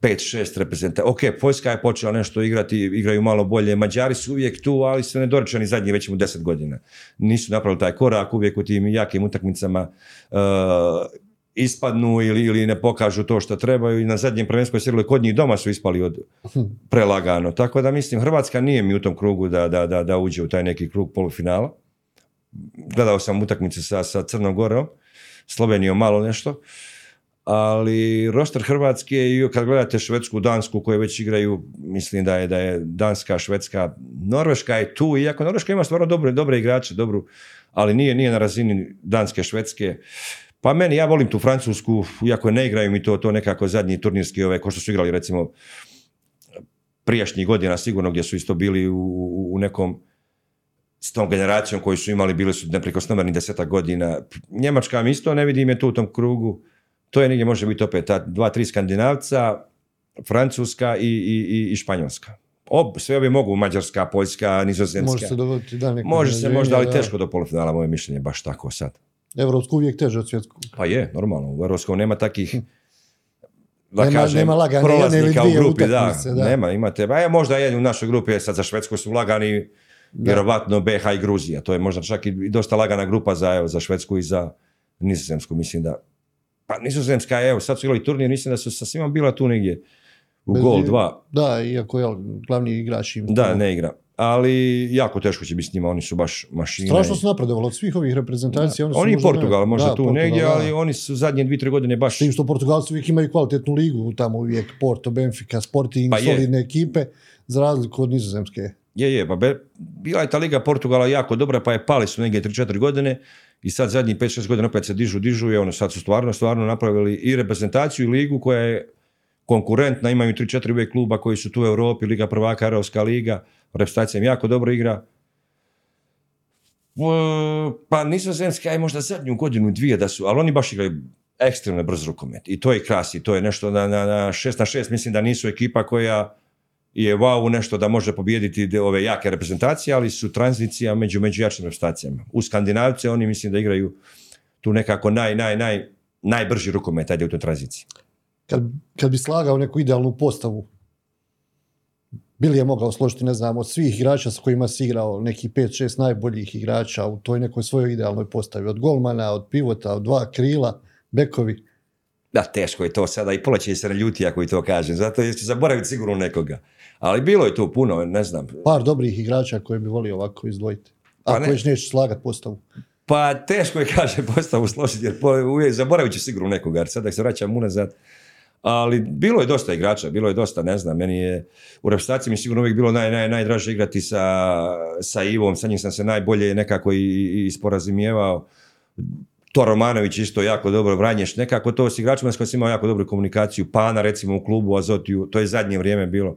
pet šest reprezenta. Ok, Poljska je počela nešto igrati, igraju malo bolje. Mađari su uvijek tu, ali su nedorečeni zadnji već u deset godina. Nisu napravili taj korak, uvijek u tim jakim utakmicama uh, ispadnu ili, ili ne pokažu to što trebaju. I na zadnjem prvenstvu je sirili kod njih doma su ispali od prelagano. Tako da mislim, Hrvatska nije mi u tom krugu da, da, da, da uđe u taj neki krug polufinala. Gledao sam utakmice sa, sa Crnom Gorom, Slovenijom malo nešto. Ali roster Hrvatske i kad gledate Švedsku, Dansku koje već igraju, mislim da je, da je Danska, Švedska, Norveška je tu, iako Norveška ima stvarno dobre, dobre igrače, dobru, ali nije, nije na razini Danske, Švedske. Pa meni, ja volim tu Francusku, iako ne igraju mi to, to nekako zadnji turnirski, ove, ko što su igrali recimo prijašnjih godina sigurno gdje su isto bili u, u nekom s tom generacijom koji su imali, bili su neprikosnoveni desetak godina. Njemačka mi isto ne vidim je tu u tom krugu. To je negdje može biti opet ta dva, tri Skandinavca, Francuska i, i, i Španjolska. Ob, sve obi mogu, Mađarska, Poljska, Nizozemska. Može se dovoditi da neko... Može se možda, ali da. Teško do polufinala, moje mišljenje, baš tako sad. Evropsko uvijek teže od svjetskog. Pa je, normalno. U Evropskom nema takih... Da nema, kažem, nema lagani, prolaznika u grupi, da, da. Nema, imate. A je, možda je u našoj grupi, sad za Švedsku su lagani, da. Vjerovatno B H i Gruzija. To je možda čak i dosta lagana grupa za, evo, za Švedsku i za Nizozemsku, mislim da... Pa Nizozemska, evo, sad su igrali turnir, mislim da su sa svima bila tu negdje u bez gol dva. Da, iako je glavni igrač im... Da, ne igra. Ali jako teško će biti s njima, oni su baš mašine. Strašno su napredovali od svih ovih reprezentacija. Da. Oni i Portugal, ne... možda da, tu Portugal, negdje, da. Ali oni su zadnje dvije, tri godine baš... Tim što Portugalci uvijek imaju kvalitetnu ligu, tamo uvijek Porto, Benfica, Sporting, pa solidne je. Ekipe, za razliku od Nizozemske. Je, je, pa be, bila je ta liga Portugala jako dobra, pa je pali su negdje tri četiri godine i sad zadnjih pet šest godina opet se dižu, dižu i ono sad su stvarno, stvarno napravili i reprezentaciju i ligu koja je konkurentna, imaju tri četiri uvijek kluba koji su tu u Europi, Liga prvaka, Europska liga, reprezentacija jako dobro igra. E, pa Nizozemska je možda zadnju godinu, dvije da su, ali oni baš igraju ekstremno brz rukomet i to je krasi, to je nešto na, na, na šest na šest, mislim da nisu ekipa koja je wow nešto da može pobijediti ove jake reprezentacije, ali su tranzicija među, među jačim reprezentacijama. U Skandinavce oni mislim da igraju tu nekako naj, naj, naj, najbrži rukomet, ajde u toj tranziciji. Kad, kad bi slagao neku idealnu postavu, bili je mogao složiti, ne znam, od svih igrača s kojima si igrao, neki pet šest najboljih igrača u toj nekoj svojoj idealnoj postavi, od golmana, od pivota, od dva krila, bekovi. Da, teško je to sada i pola će se naljuti ako i to kažem, zato jer će zaboraviti sigurno nekoga. Ali bilo je to puno, ne znam. Par dobrih igrača koje bi volio ovako izdvojiti, pa ako još ne. Nećeš slagati postavu. Pa teško je, kažem, postavu složiti, jer uvijek zaboravit će sigurno nekoga, jer sada se vraćam unazad. Ali bilo je dosta igrača, bilo je dosta, ne znam, meni je u reprezentaciji mi sigurno uvijek bilo naj, naj, najdraže igrati sa, sa Ivom, sa njim sam se najbolje nekako i, i, i sporazumijevao. To Romanović isto jako dobro, Vranješ, nekako to s igračima s kojima sam imao jako dobru komunikaciju, Pana recimo u klubu, Azotiju, to je zadnje vrijeme bilo.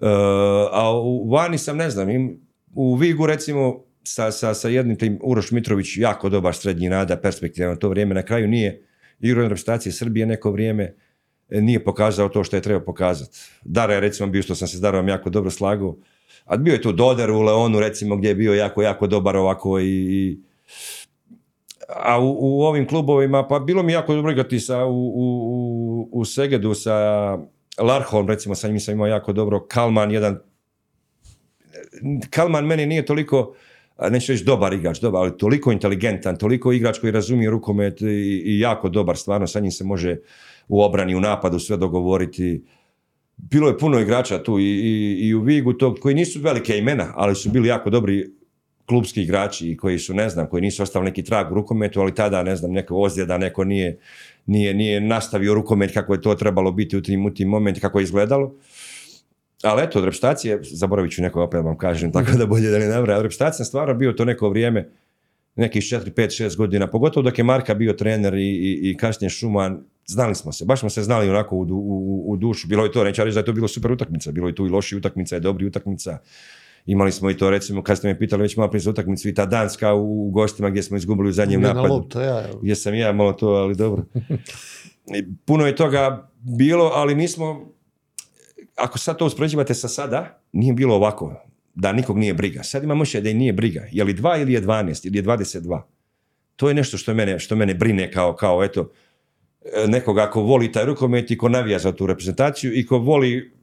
E, a u vani sam, ne znam, im, u Vigu recimo sa, sa, sa jednim tim Uroš Mitrović, jako dobar srednji nada, perspektivan to vrijeme, na kraju nije igrao na reprezentaciji Srbije neko vrijeme, nije pokazao to što je trebao pokazati. Dara je recimo bio, što sam se s Darom jako dobro slagao, a bio je tu Dodar u Leonu recimo gdje je bio jako, jako dobar ovako i... i a u, u ovim klubovima, pa bilo mi jako dobro igrati sa, u, u, u Segedu sa Larholm, recimo sa njim sam imao jako dobro, Kalman jedan, Kalman meni nije toliko, neću reći dobar igrač, dobar, ali toliko inteligentan, toliko igrač koji razumije rukomet i, i jako dobar, stvarno sa njim se može u obrani, u napadu sve dogovoriti. Bilo je puno igrača tu i, i, i u Vigu tog, koji nisu velike imena, ali su bili jako dobri klubski igrači koji su, ne znam, koji nisu ostali neki trag u rukometu, ali tada, ne znam, neka ozljeda, neko nije, nije, nije nastavio rukomet kako je to trebalo biti u tim, u tim momentu, kako je izgledalo. Ali eto, od reprezentacije, zaboravit ću nekoga, opet vam kažem, tako da bolje da ne navra. Od reprezentacije sam stvarno bio to neko vrijeme, nekih četiri, pet, šest godina, pogotovo dok je Marka bio trener i, i, i kasnije Šuman, znali smo se, baš smo se znali onako u, u, u dušu. Bilo je to, neću reći da je to bilo super utakmica, bilo je tu i loši utakmica i dobri utakmica. Imali smo i to, recimo, kad ste me pitali već malo prije za utakmicu, i ta Danska u, u gostima gdje smo izgubili u zadnjem Mjena napadu. Lopta, ja. Gdje sam ja malo to, ali dobro. Puno je toga bilo, ali nismo, ako sad to uspoređivate sa sada, nije bilo ovako, da nikog nije briga. Sad imam moće da i nije briga. Je li dva ili je dvanaest ili je dvadeset dva? To je nešto što mene, što mene brine kao, kao eto, nekoga ko voli taj rukomet i ko navija za tu reprezentaciju i ko voli,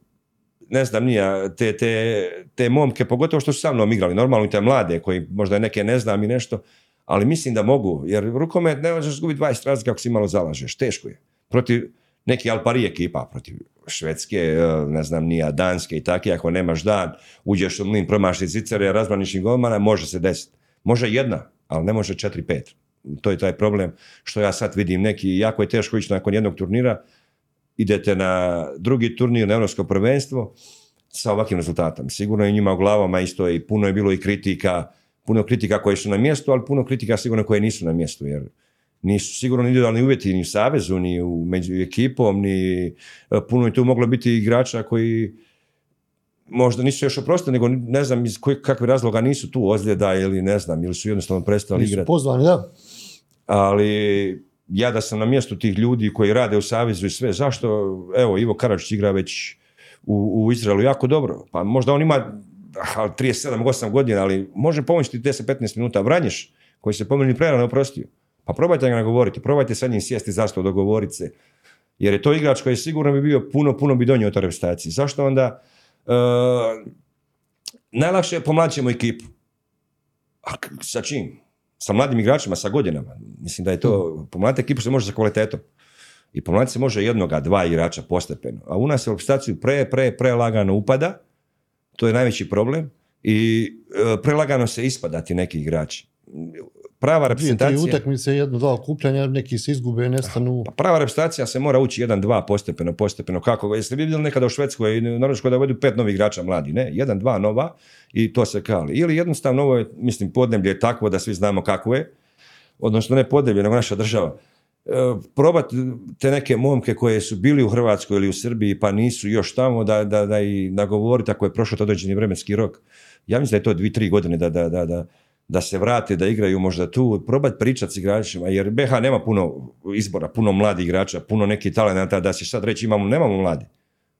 ne znam, nije, te, te, te momke, pogotovo što su sa mnom igrali, normalno i te mlade, koji možda neke ne znam i nešto, ali mislim da mogu, jer rukomet ne možeš gubiti dvadeset razlika ako si malo zalažeš, teško je. Protiv neki Alpari ekipa, protiv Švedske, ne znam, nije, Danske i tako, ako nemaš dan, uđeš u mlin, promašiš zicare, razbraniš golmana, može se desiti. Može jedna, ali ne može četiri, pet. To je taj problem što ja sad vidim neki, jako je teško ići nakon jednog turnira, idete na drugi turnir, na Europsko prvenstvo, sa ovakvim rezultatom. Sigurno je njima u glavama isto i puno je bilo i kritika, puno kritika koje su na mjestu, ali puno kritika sigurno koje nisu na mjestu, jer nisu sigurno individualni uvjeti ni u savezu, ni u, među ekipom, ni puno je tu moglo biti igrača koji možda nisu još oprostili, nego ne znam iz kojeg, kakve razloga nisu tu ozljeda ili ne znam, ili su jednostavno prestali igrati. Nisu pozvani, da. Ali ja da sam na mjestu tih ljudi koji rade u Savezu i sve, zašto, evo, Ivo Karadžić igra već u, u Izraelu jako dobro. Pa možda on ima trideset sedam osam godina, ali može pomoći ti deset do petnaest minuta. Vranješ, koji se pomeni prerano oprostio. Pa probajte ga nagovoriti, probajte sa njim sjesti za stol, dogovoriti se. Jer je to igrač koji sigurno bi bio puno, puno bi donio u toj repustaciji. Zašto onda? E, najlakše je pomlaćemo ekipu. A sa čim? Sa mladim igračima, sa godinama. Mislim da je to, pomlađati ekipu se može sa kvalitetom. I pomlađati se može jednoga, dva igrača postepeno. A u nas je repustaciju pre, pre, pre lagano upada. To je najveći problem. I e, prelagano se ispadati neki igrači. Prava reprezentacija... Dvije, tri utakmice, jedno, dva okupljanja, neki se izgube, nestanu... Pa prava reprezentacija se mora ući jedan, dva, postepeno, postepeno. Kako? Jeste vi vidjeli nekada u Švedskoj i Norveškoj da uvedu pet novih igrača mladi, ne? Jedan, dva nova i to se kali. Ili jednostavno ovo je, mislim, podneblje je takvo da svi znamo kako je. Odnosno ne podneblje, nego naša država. E, probati te neke momke koje su bili u Hrvatskoj ili u Srbiji pa nisu još tamo da, da, da i nagovoriti ako je prošlo određeni vremenski rok. Ja mislim da je to dvi, tri godine da, da, da, da da se vrate, da igraju možda tu, probati pričati s igračima, jer B H nema puno izbora, puno mladih igrača, puno nekih talenata, da si sad reći imamo, nemamo mlade,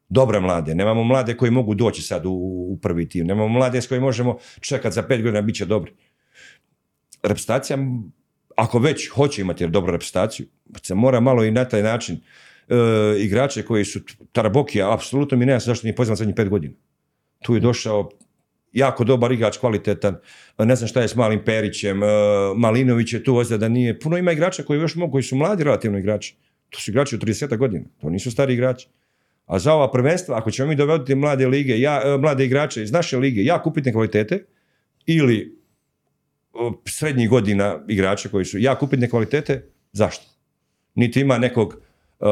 dobre mlade, nemamo mlade koji mogu doći sad u, u prvi tim, nemamo mlade s kojim možemo čekati za pet godina, bit će dobri. Repstacija, ako već hoće imati dobru repstaciju, se mora malo i na taj način e, igrače koji su Tarabokija, apsolutno mi ne znam zašto nije pozvan zadnjih pet godina. Tu je došao jako dobar igrač, kvalitetan, ne znam šta je s Malim Perićem, Malinović je tu ozljeda, nije, puno ima igrača koji još mogu, koji su mladi relativno igrači, to su igrači u trideset godina, to nisu stari igrači. A za ova prvenstva, ako ćemo mi dovediti mlade lige, ja, mlade igrače iz naše lige, ja kupitne kvalitete, ili srednjih godina igrače koji su ja kupitne kvalitete, zašto? Niti ima nekog uh,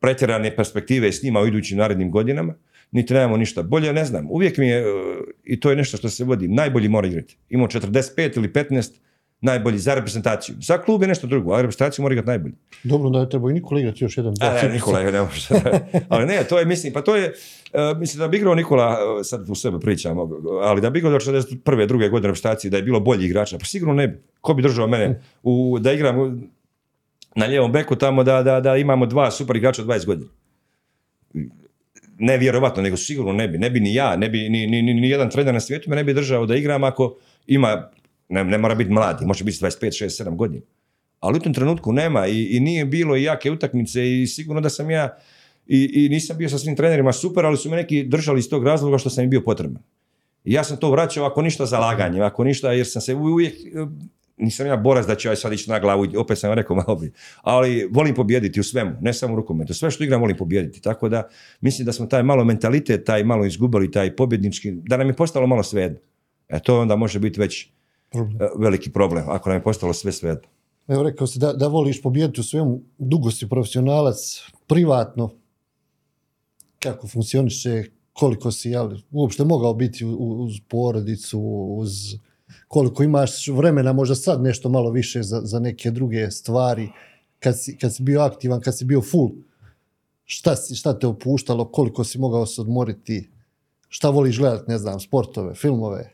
pretjerane perspektive s njima u idućim narednim godinama, niti nemamo ništa. Bolje, ne znam, uvijek mi je, i to je nešto što se vodi, najbolji mora igrati. Imao četrdeset pet ili petnaest najbolji za reprezentaciju. Za klub je nešto drugo, a reprezentaciju mora igrati najbolji. Dobro, da je trebao i Nikola igrati još jedan. A, ne, Nikola, ne možeš. Ali ne, to je, mislim, pa to je, uh, mislim da bi igrao Nikola, sad u sebe pričam, ali da bi igrao do četrdeset prve, druge godine reprezentacije, da je bilo bolji igrača, pa sigurno ne bi. Ko bi držao mene u, da igram na ljevom beku tamo, da, da, da imamo dva super igrača od dvadeset godina. Nevjerovatno, nego sigurno ne bi, ne bi ni ja, ne bi ni, ni, ni jedan trener na svijetu me ne bi držao da igram ako ima, ne, ne mora biti mladi, može biti dvadeset pet, šezdeset sedam godina. Ali u tom trenutku nema i, i nije bilo i jake utakmice i sigurno da sam ja, i, i nisam bio sa svim trenerima super, ali su me neki držali iz tog razloga što sam im bio potreban. I ja sam to vraćao ako ništa zalaganjem, ako ništa, jer sam se uvijek, nisam ja borac da ću ja sad ići na glavu, opet sam rekao malo bi, ali volim pobijediti u svemu, ne samo u rukometu, sve što igram volim pobijediti, tako da mislim da smo taj malo mentalitet, taj malo izgubili, taj pobjednički, da nam je postalo malo svejedno. E to onda može biti već problem. Veliki problem, ako nam je postalo sve svejedno. Evo rekao si da, da voliš pobijediti u svemu, dugo si profesionalac, privatno, kako funkcioniše, koliko si ja, uopšte mogao biti uz porodicu, uz... koliko imaš vremena, možda sad nešto malo više za, za neke druge stvari, kad si, kad si bio aktivan, kad si bio full, šta, si, šta te opuštalo, koliko si mogao se odmoriti, šta voliš gledati, ne znam, sportove, filmove?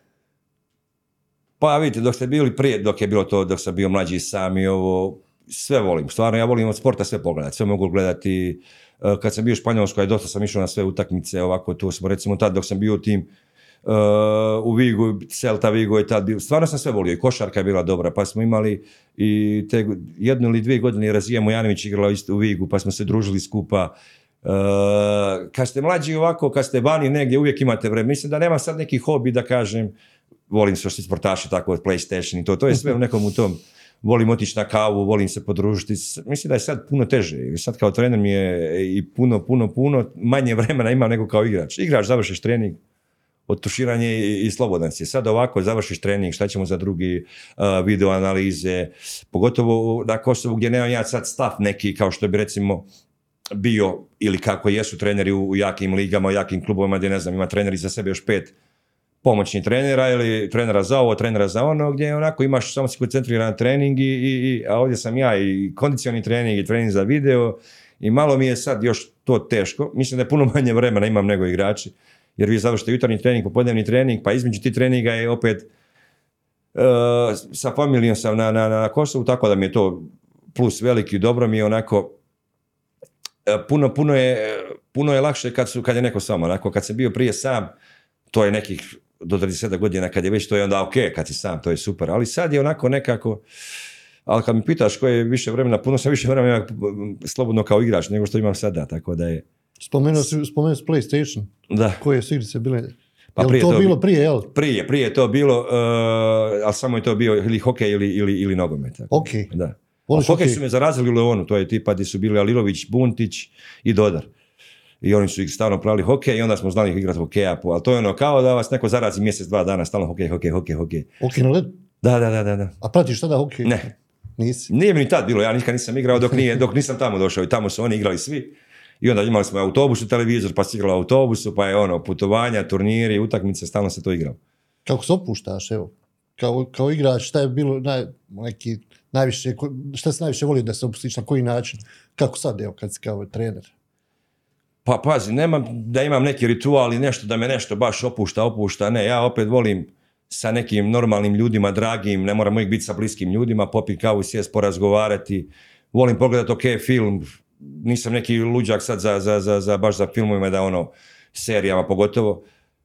Pa vidite, dok ste bili prije, dok je bilo to, dok sam bio mlađi sam i ovo, sve volim, stvarno ja volim od sporta sve pogledati, sve mogu gledati, kad sam bio u Španjolskoj, dosta sam išao na sve utakmice, ovako tu smo, recimo tad dok sam bio u tim, Uh, u Vigu, Celta Vigo je tad bio. Stvarno sam sve volio i košarka je bila dobra, pa smo imali i te jednu ili dvije godine Razija Mujanović igrala u Vigu, pa smo se družili skupa. Uh, kad ste mlađi ovako, kad ste vani negdje, uvijek imate vremena. Mislim da nema sad neki hobi da kažem, volim se što sportaši tako od PlayStation i to, to je sve u nekom u tom. Volim otići na kavu, volim se podružiti. Mislim da je sad puno teže. Sad kao trener mi je i puno, puno, puno manje vremena imam nego kao igrač. Igrač, završiš trening, otuširanje i, i slobodan si. Sad ovako završiš trening, šta ćemo za drugi uh, video analize, pogotovo na Kosovu gdje nemam ja sad stav neki kao što bi recimo bio ili kako jesu treneri u, u jakim ligama, u jakim klubovima gdje ne znam, ima treneri za sebe još pet pomoćnih trenera ili trenera za ovo, trenera za ono, gdje onako imaš samo si koncentriran trening i, i, a ovdje sam ja i kondicioni trening i trening za video i malo mi je sad još to teško. Mislim da je puno manje vremena imam nego igrači. jer vi završite jutarnji trening, popodnevni trening, pa između ti treninga je opet uh, sa familijom sam na, na, na Kosovu, tako da mi je to plus veliki, dobro mi je onako, uh, puno, puno, je, puno je lakše kad, su, kad je neko sam, onako, kad sam bio prije sam, to je nekih do trideset godina, kad je već to je onda ok, kad si sam, to je super, ali sad je onako nekako, ali kad mi pitaš koje je više vremena, puno sam više vremena slobodno kao igrač nego što imam sada, tako da je... Spomenuo si, spomenuo si PlayStation, da. Koje su igrice bile, pa je to, to bilo prije, jel? Prije, prije je to bilo, uh, ali samo je to bio ili hokej ili, ili, ili nogomet. Tako. Okay. Da. A hokej okay. su me zarazili u Leonu, to je tipa gdje su bili Alilović, Buntić i Dodar. I oni su ih stalno pravili hokej i onda smo znali igrati hokeja, ali to je ono kao da vas neko zarazi mjesec, dva dana, stalno hokej, hokej, hokej, hokej. Hokej na led? Da, da, da, da, da. A pratiš tada hokej? Ne. Nisi? Nije mi ni tad bilo, ja nikad nisam igrao dok, nije, dok nisam tamo došao i tamo su oni igrali svi. I onda imali smo autobus i televizor, pa si igrala u autobusu, pa je ono, putovanja, turniri, utakmice, stalno se to igrao. Kako se opuštaš, evo? Kao, kao igrač, šta je bilo naj, neki, najviše, šta se najviše volio da se opustiš, na koji način? Kako sad, evo, kad si kao trener? Pa pazi, nemam da imam neki ritual i nešto da me nešto baš opušta, opušta, ne, ja opet volim sa nekim normalnim ljudima, dragim, ne moram uvijek biti sa bliskim ljudima, popit kavu, sjest, porazgovarati, volim pogledati ok film, nisam neki luđak sad za, za, za, za, baš za filmovima, da ono, serijama pogotovo,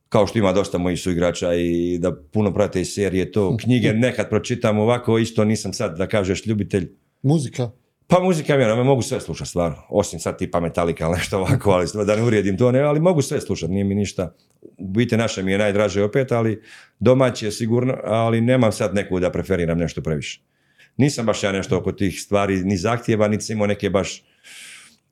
kao što ima dosta mojih suigrača i da puno prate i serije, to, knjige nekad pročitam ovako, isto nisam sad, da kažeš, ljubitelj. Muzika? Pa muzika, ja me mogu sve slušati stvarno, osim sad tipa Metallica ili nešto ovako, ali da ne uvrijedim to, ne, ali mogu sve slušati, nije mi ništa. U biti naše mi je najdraže opet, ali domaće je sigurno, ali nemam sad neku da preferiram nešto previše. Nisam baš ja nešto oko tih stvari, ni zahtjeva, niti sam imao neke baš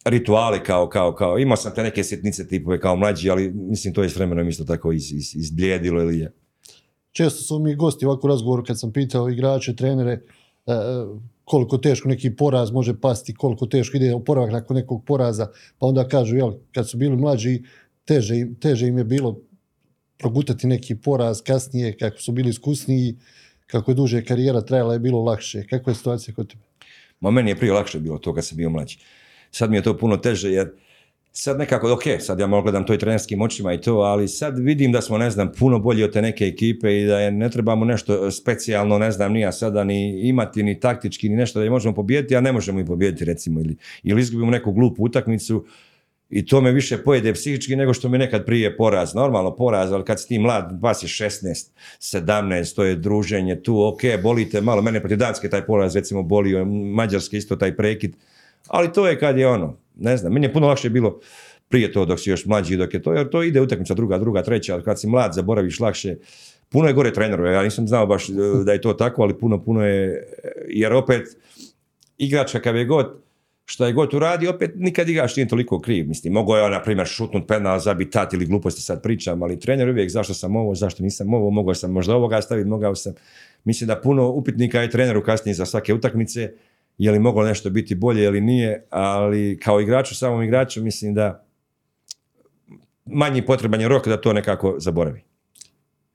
rituale kao, kao, kao. Imao sam te neke sitnice tipove kao mlađi, ali mislim to je s vremenom isto tako iz, iz, izbljedilo ili je. Često su mi gosti ovako razgovor kad sam pitao igrače, trenere, uh, koliko teško neki poraz može pasti, koliko teško ide oporavak nakon nekog poraza, pa onda kažu, jel, kad su bili mlađi, teže, teže im je bilo progutati neki poraz kasnije, kako su bili iskusniji, kako je duže karijera trajala je bilo lakše. Kakva je situacija kod tebe? Ma meni je prije lakše bilo to kad sam bio mlađi. Sad mi je to puno teže, jer sad nekako, ok, sad ja malo gledam to i trenerskim očima i to, ali sad vidim da smo, ne znam, puno bolji od te neke ekipe i da je, ne trebamo nešto specijalno, ne znam, nija sada ni imati, ni taktički, ni nešto da je možemo pobijediti, a ne možemo i pobijediti, recimo, ili, ili izgubimo neku glupu utakmicu i to me više pojede psihički nego što mi nekad prije poraz. Normalno poraz, ali kad si ti mlad, vas je šesnaest, sedamnaest, to je druženje tu, ok, bolite malo, mene protiv Danske taj poraz, recimo, bolio, Mađarske isto taj prekid, ali to je kad je ono, ne znam, meni je puno lakše bilo prije to dok si još mlađi, dok je to, jer to ide utakmica druga, druga, treća, kad si mlad zaboraviš lakše, puno je gore treneru, ja nisam znao baš da je to tako, ali puno, puno je, jer opet igrač kakav je god, šta je god uradi, opet nikad igrač nije toliko kriv, mislim, mogao je on, na primjer, šutnut penal, zabit tat ili gluposti sad pričam, ali trener uvijek, zašto sam ovo, zašto nisam ovo, mogao sam možda ovoga staviti, mogao sam, mislim da puno upitnika je treneru kasnije za svake utakmice, je li moglo nešto biti bolje ili nije, ali kao igraču, samom igraču, mislim da manji potreban je rok da to nekako zaboravi.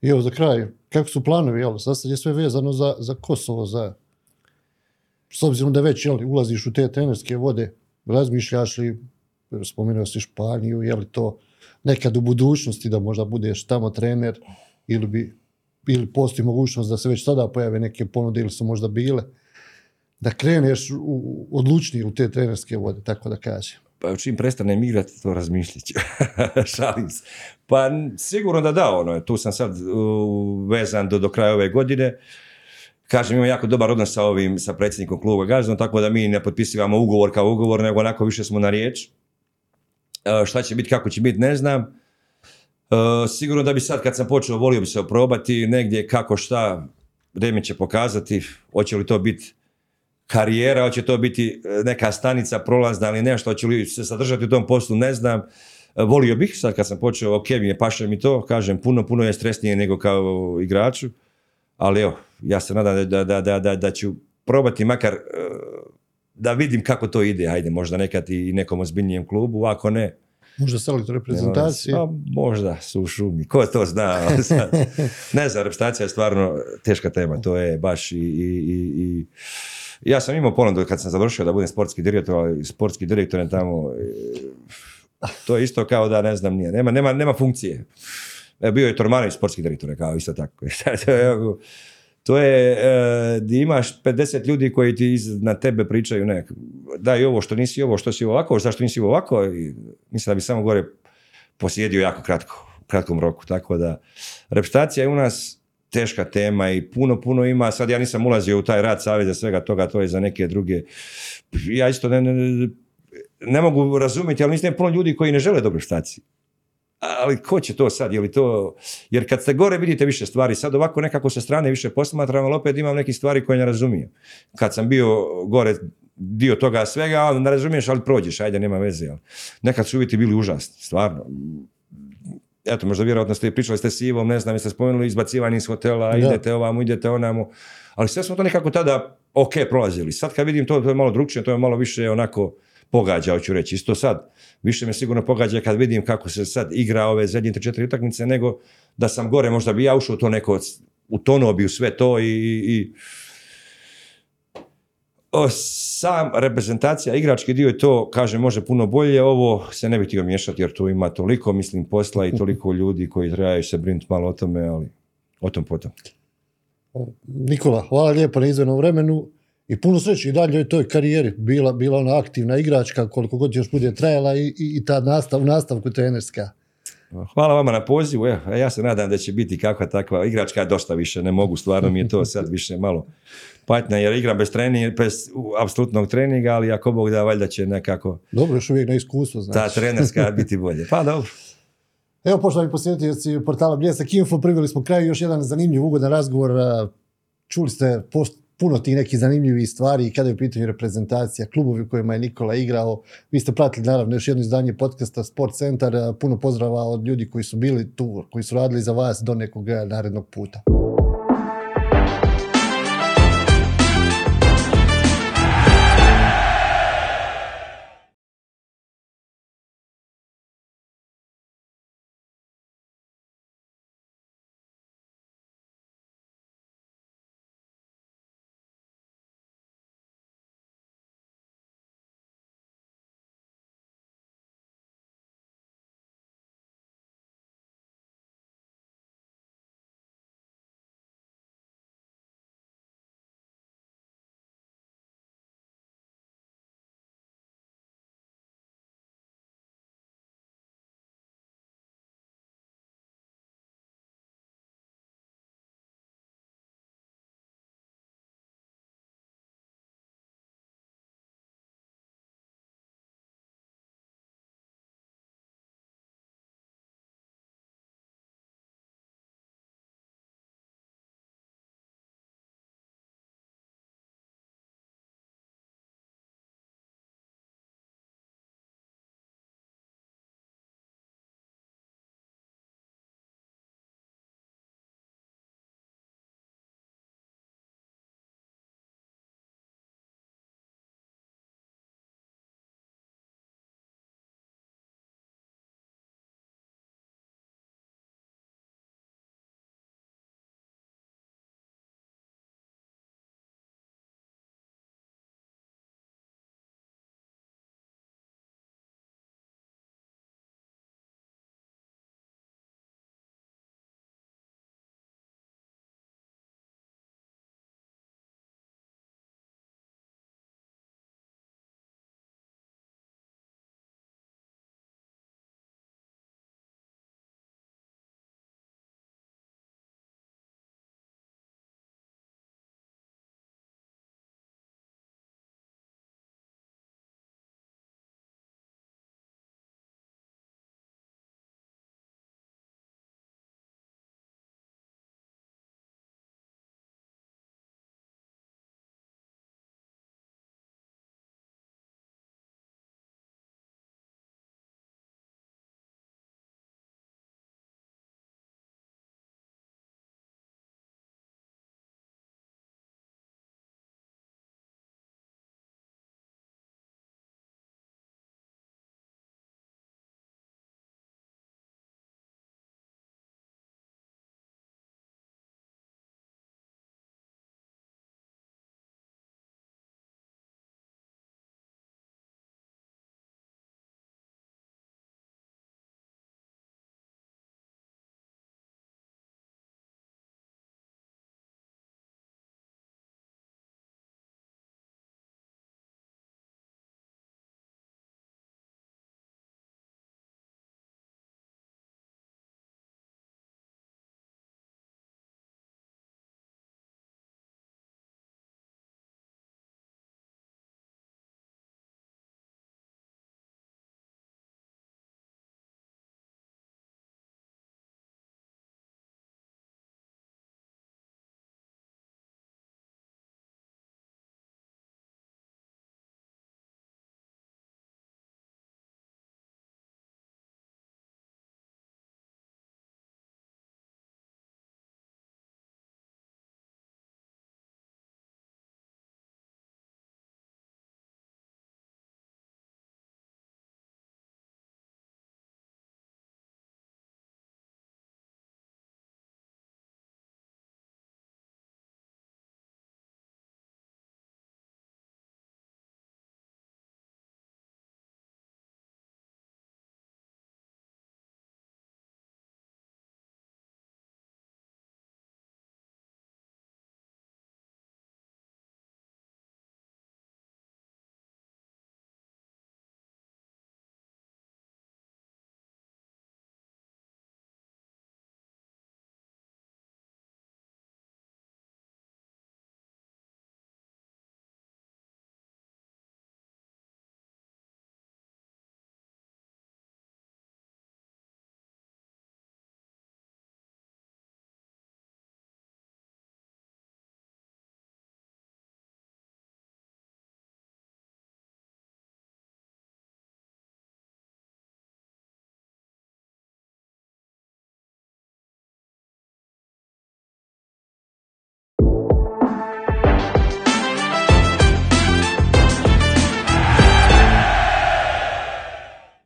I evo za kraj, kako su planovi, jel? Sad je sve vezano za, za Kosovo, za... S obzirom da već, jel, ulaziš u te trenerske vode, razmišljaš li, spomenuo si Španiju, je li to nekad u budućnosti da možda budeš tamo trener, ili, bi, ili postoji mogućnost da se već sada pojave neke ponude ili su možda bile, da kreneš u, odlučnije u te trenerske vode, tako da kažem. Pa čim prestanem igrati, to razmišljat ću. Šalim se. Pa sigurno da da, ono, tu sam sad uh, vezan do, do kraja ove godine. Kažem, imam jako dobar odnos sa ovim, sa predsjednikom kluba Gazdom, tako da mi ne potpisivamo ugovor kao ugovor, nego onako više smo na riječ. Uh, šta će biti, kako će biti, ne znam. Uh, sigurno da bi sad, kad sam počeo, volio bi se oprobati negdje kako šta, vrijeme će pokazati, hoće li to biti karijera, hoće to biti neka stanica prolazna ili nešto, hoće li se zadržati u tom poslu, ne znam. Volio bih sad kad sam počeo, ok, mi je paše mi to, kažem, puno, puno je stresnije nego kao igraču, ali evo, ja se nadam da, da, da, da, da ću probati makar da vidim kako to ide, ajde, možda nekad i nekom ozbiljnijem klubu, ako ne. Možda selektor reprezentacije? Pa možda su u šumi, ko to zna. Sad, ne znam, reprezentacija je stvarno teška tema, to je baš i... i, i, i ja sam imao ponudu kad sam završio da budem sportski direktor, ali sportski direktor je tamo To je isto kao da, ne znam, nije. Nema, nema, nema funkcije. Bio je Tormanović sportski direktor, kao isto tako. To je e, di imaš pedeset ljudi koji ti iz, na tebe pričaju nek. Daj ovo što nisi, ovo što si ovako, zašto nisi ovako. I mislim da bi samo gore posjedio jako kratko, u kratkom roku. Tako da, reprezentacija je u nas teška tema i puno, puno ima. Sad ja nisam ulazio u taj rad savjeza svega toga, to je za neke druge. Ja isto ne, ne, ne mogu razumjeti, ali mislim je puno ljudi koji ne žele dobro reprezentaciji. Ali ko će to sad, je li to... Jer kad ste gore vidite više stvari, sad ovako nekako sa strane više posmatram, ali opet imam neke stvari koje ne razumijem. Kad sam bio gore dio toga svega, ali ne razumiješ, ali prođeš, ajde, nema veze. Ali nekad su uvjeti bili užasni, stvarno. Eto, možda vjerojatno ste pričali ste s Ivom, ne znam, jeste spomenuli izbacivanje iz hotela, da. Idete ovamo, idete onamo. Ali sve smo to nekako tada ok prolazili. Sad kad vidim to, to je malo drukčije, to je malo više onako... Pogađa, hoću reći. Isto sad, više me sigurno pogađa kad vidim kako se sad igra ove zadnje tri četiri utakmice, nego da sam gore, možda bi ja ušao u to neko, utonuo bi u sve to i... i... O, sam reprezentacija, igrački dio je to, kažem, može puno bolje, ovo se ne bih htio miješati jer tu ima toliko, mislim, posla i toliko ljudi koji trebaju se brinuti malo o tome, ali o tom potom. Nikola, hvala lijepo na izvornom vremenu. I puno sreće i dalje u toj karijeri bila, bila ona aktivna igračka koliko god još bude trajala i, i, i ta nastav, nastavku trenerska. Hvala vama na pozivu. Ja, ja se nadam da će biti kakva takva igračka, dosta više ne mogu, stvarno mi je to sad više malo patnja jer igram bez treninga, bez apsolutnog treninga, ali ako Bog da, valjda će nekako... Dobro, još uvijek na iskustvo, znači. Ta trenerska biti bolje. Pa dobro. Evo, poštovani posjetitelji portala Bljesak Info, priveli smo kraju još jedan zanimljiv ugodan razgovor. Čuli ste post... puno tih nekih zanimljivih stvari i kada je u pitanju reprezentacija, klubovi u kojima je Nikola igrao. Vi ste pratili naravno još jedno izdanje podcasta Sportcentar. Puno pozdrava od ljudi koji su bili tu, koji su radili za vas do nekog narednog puta.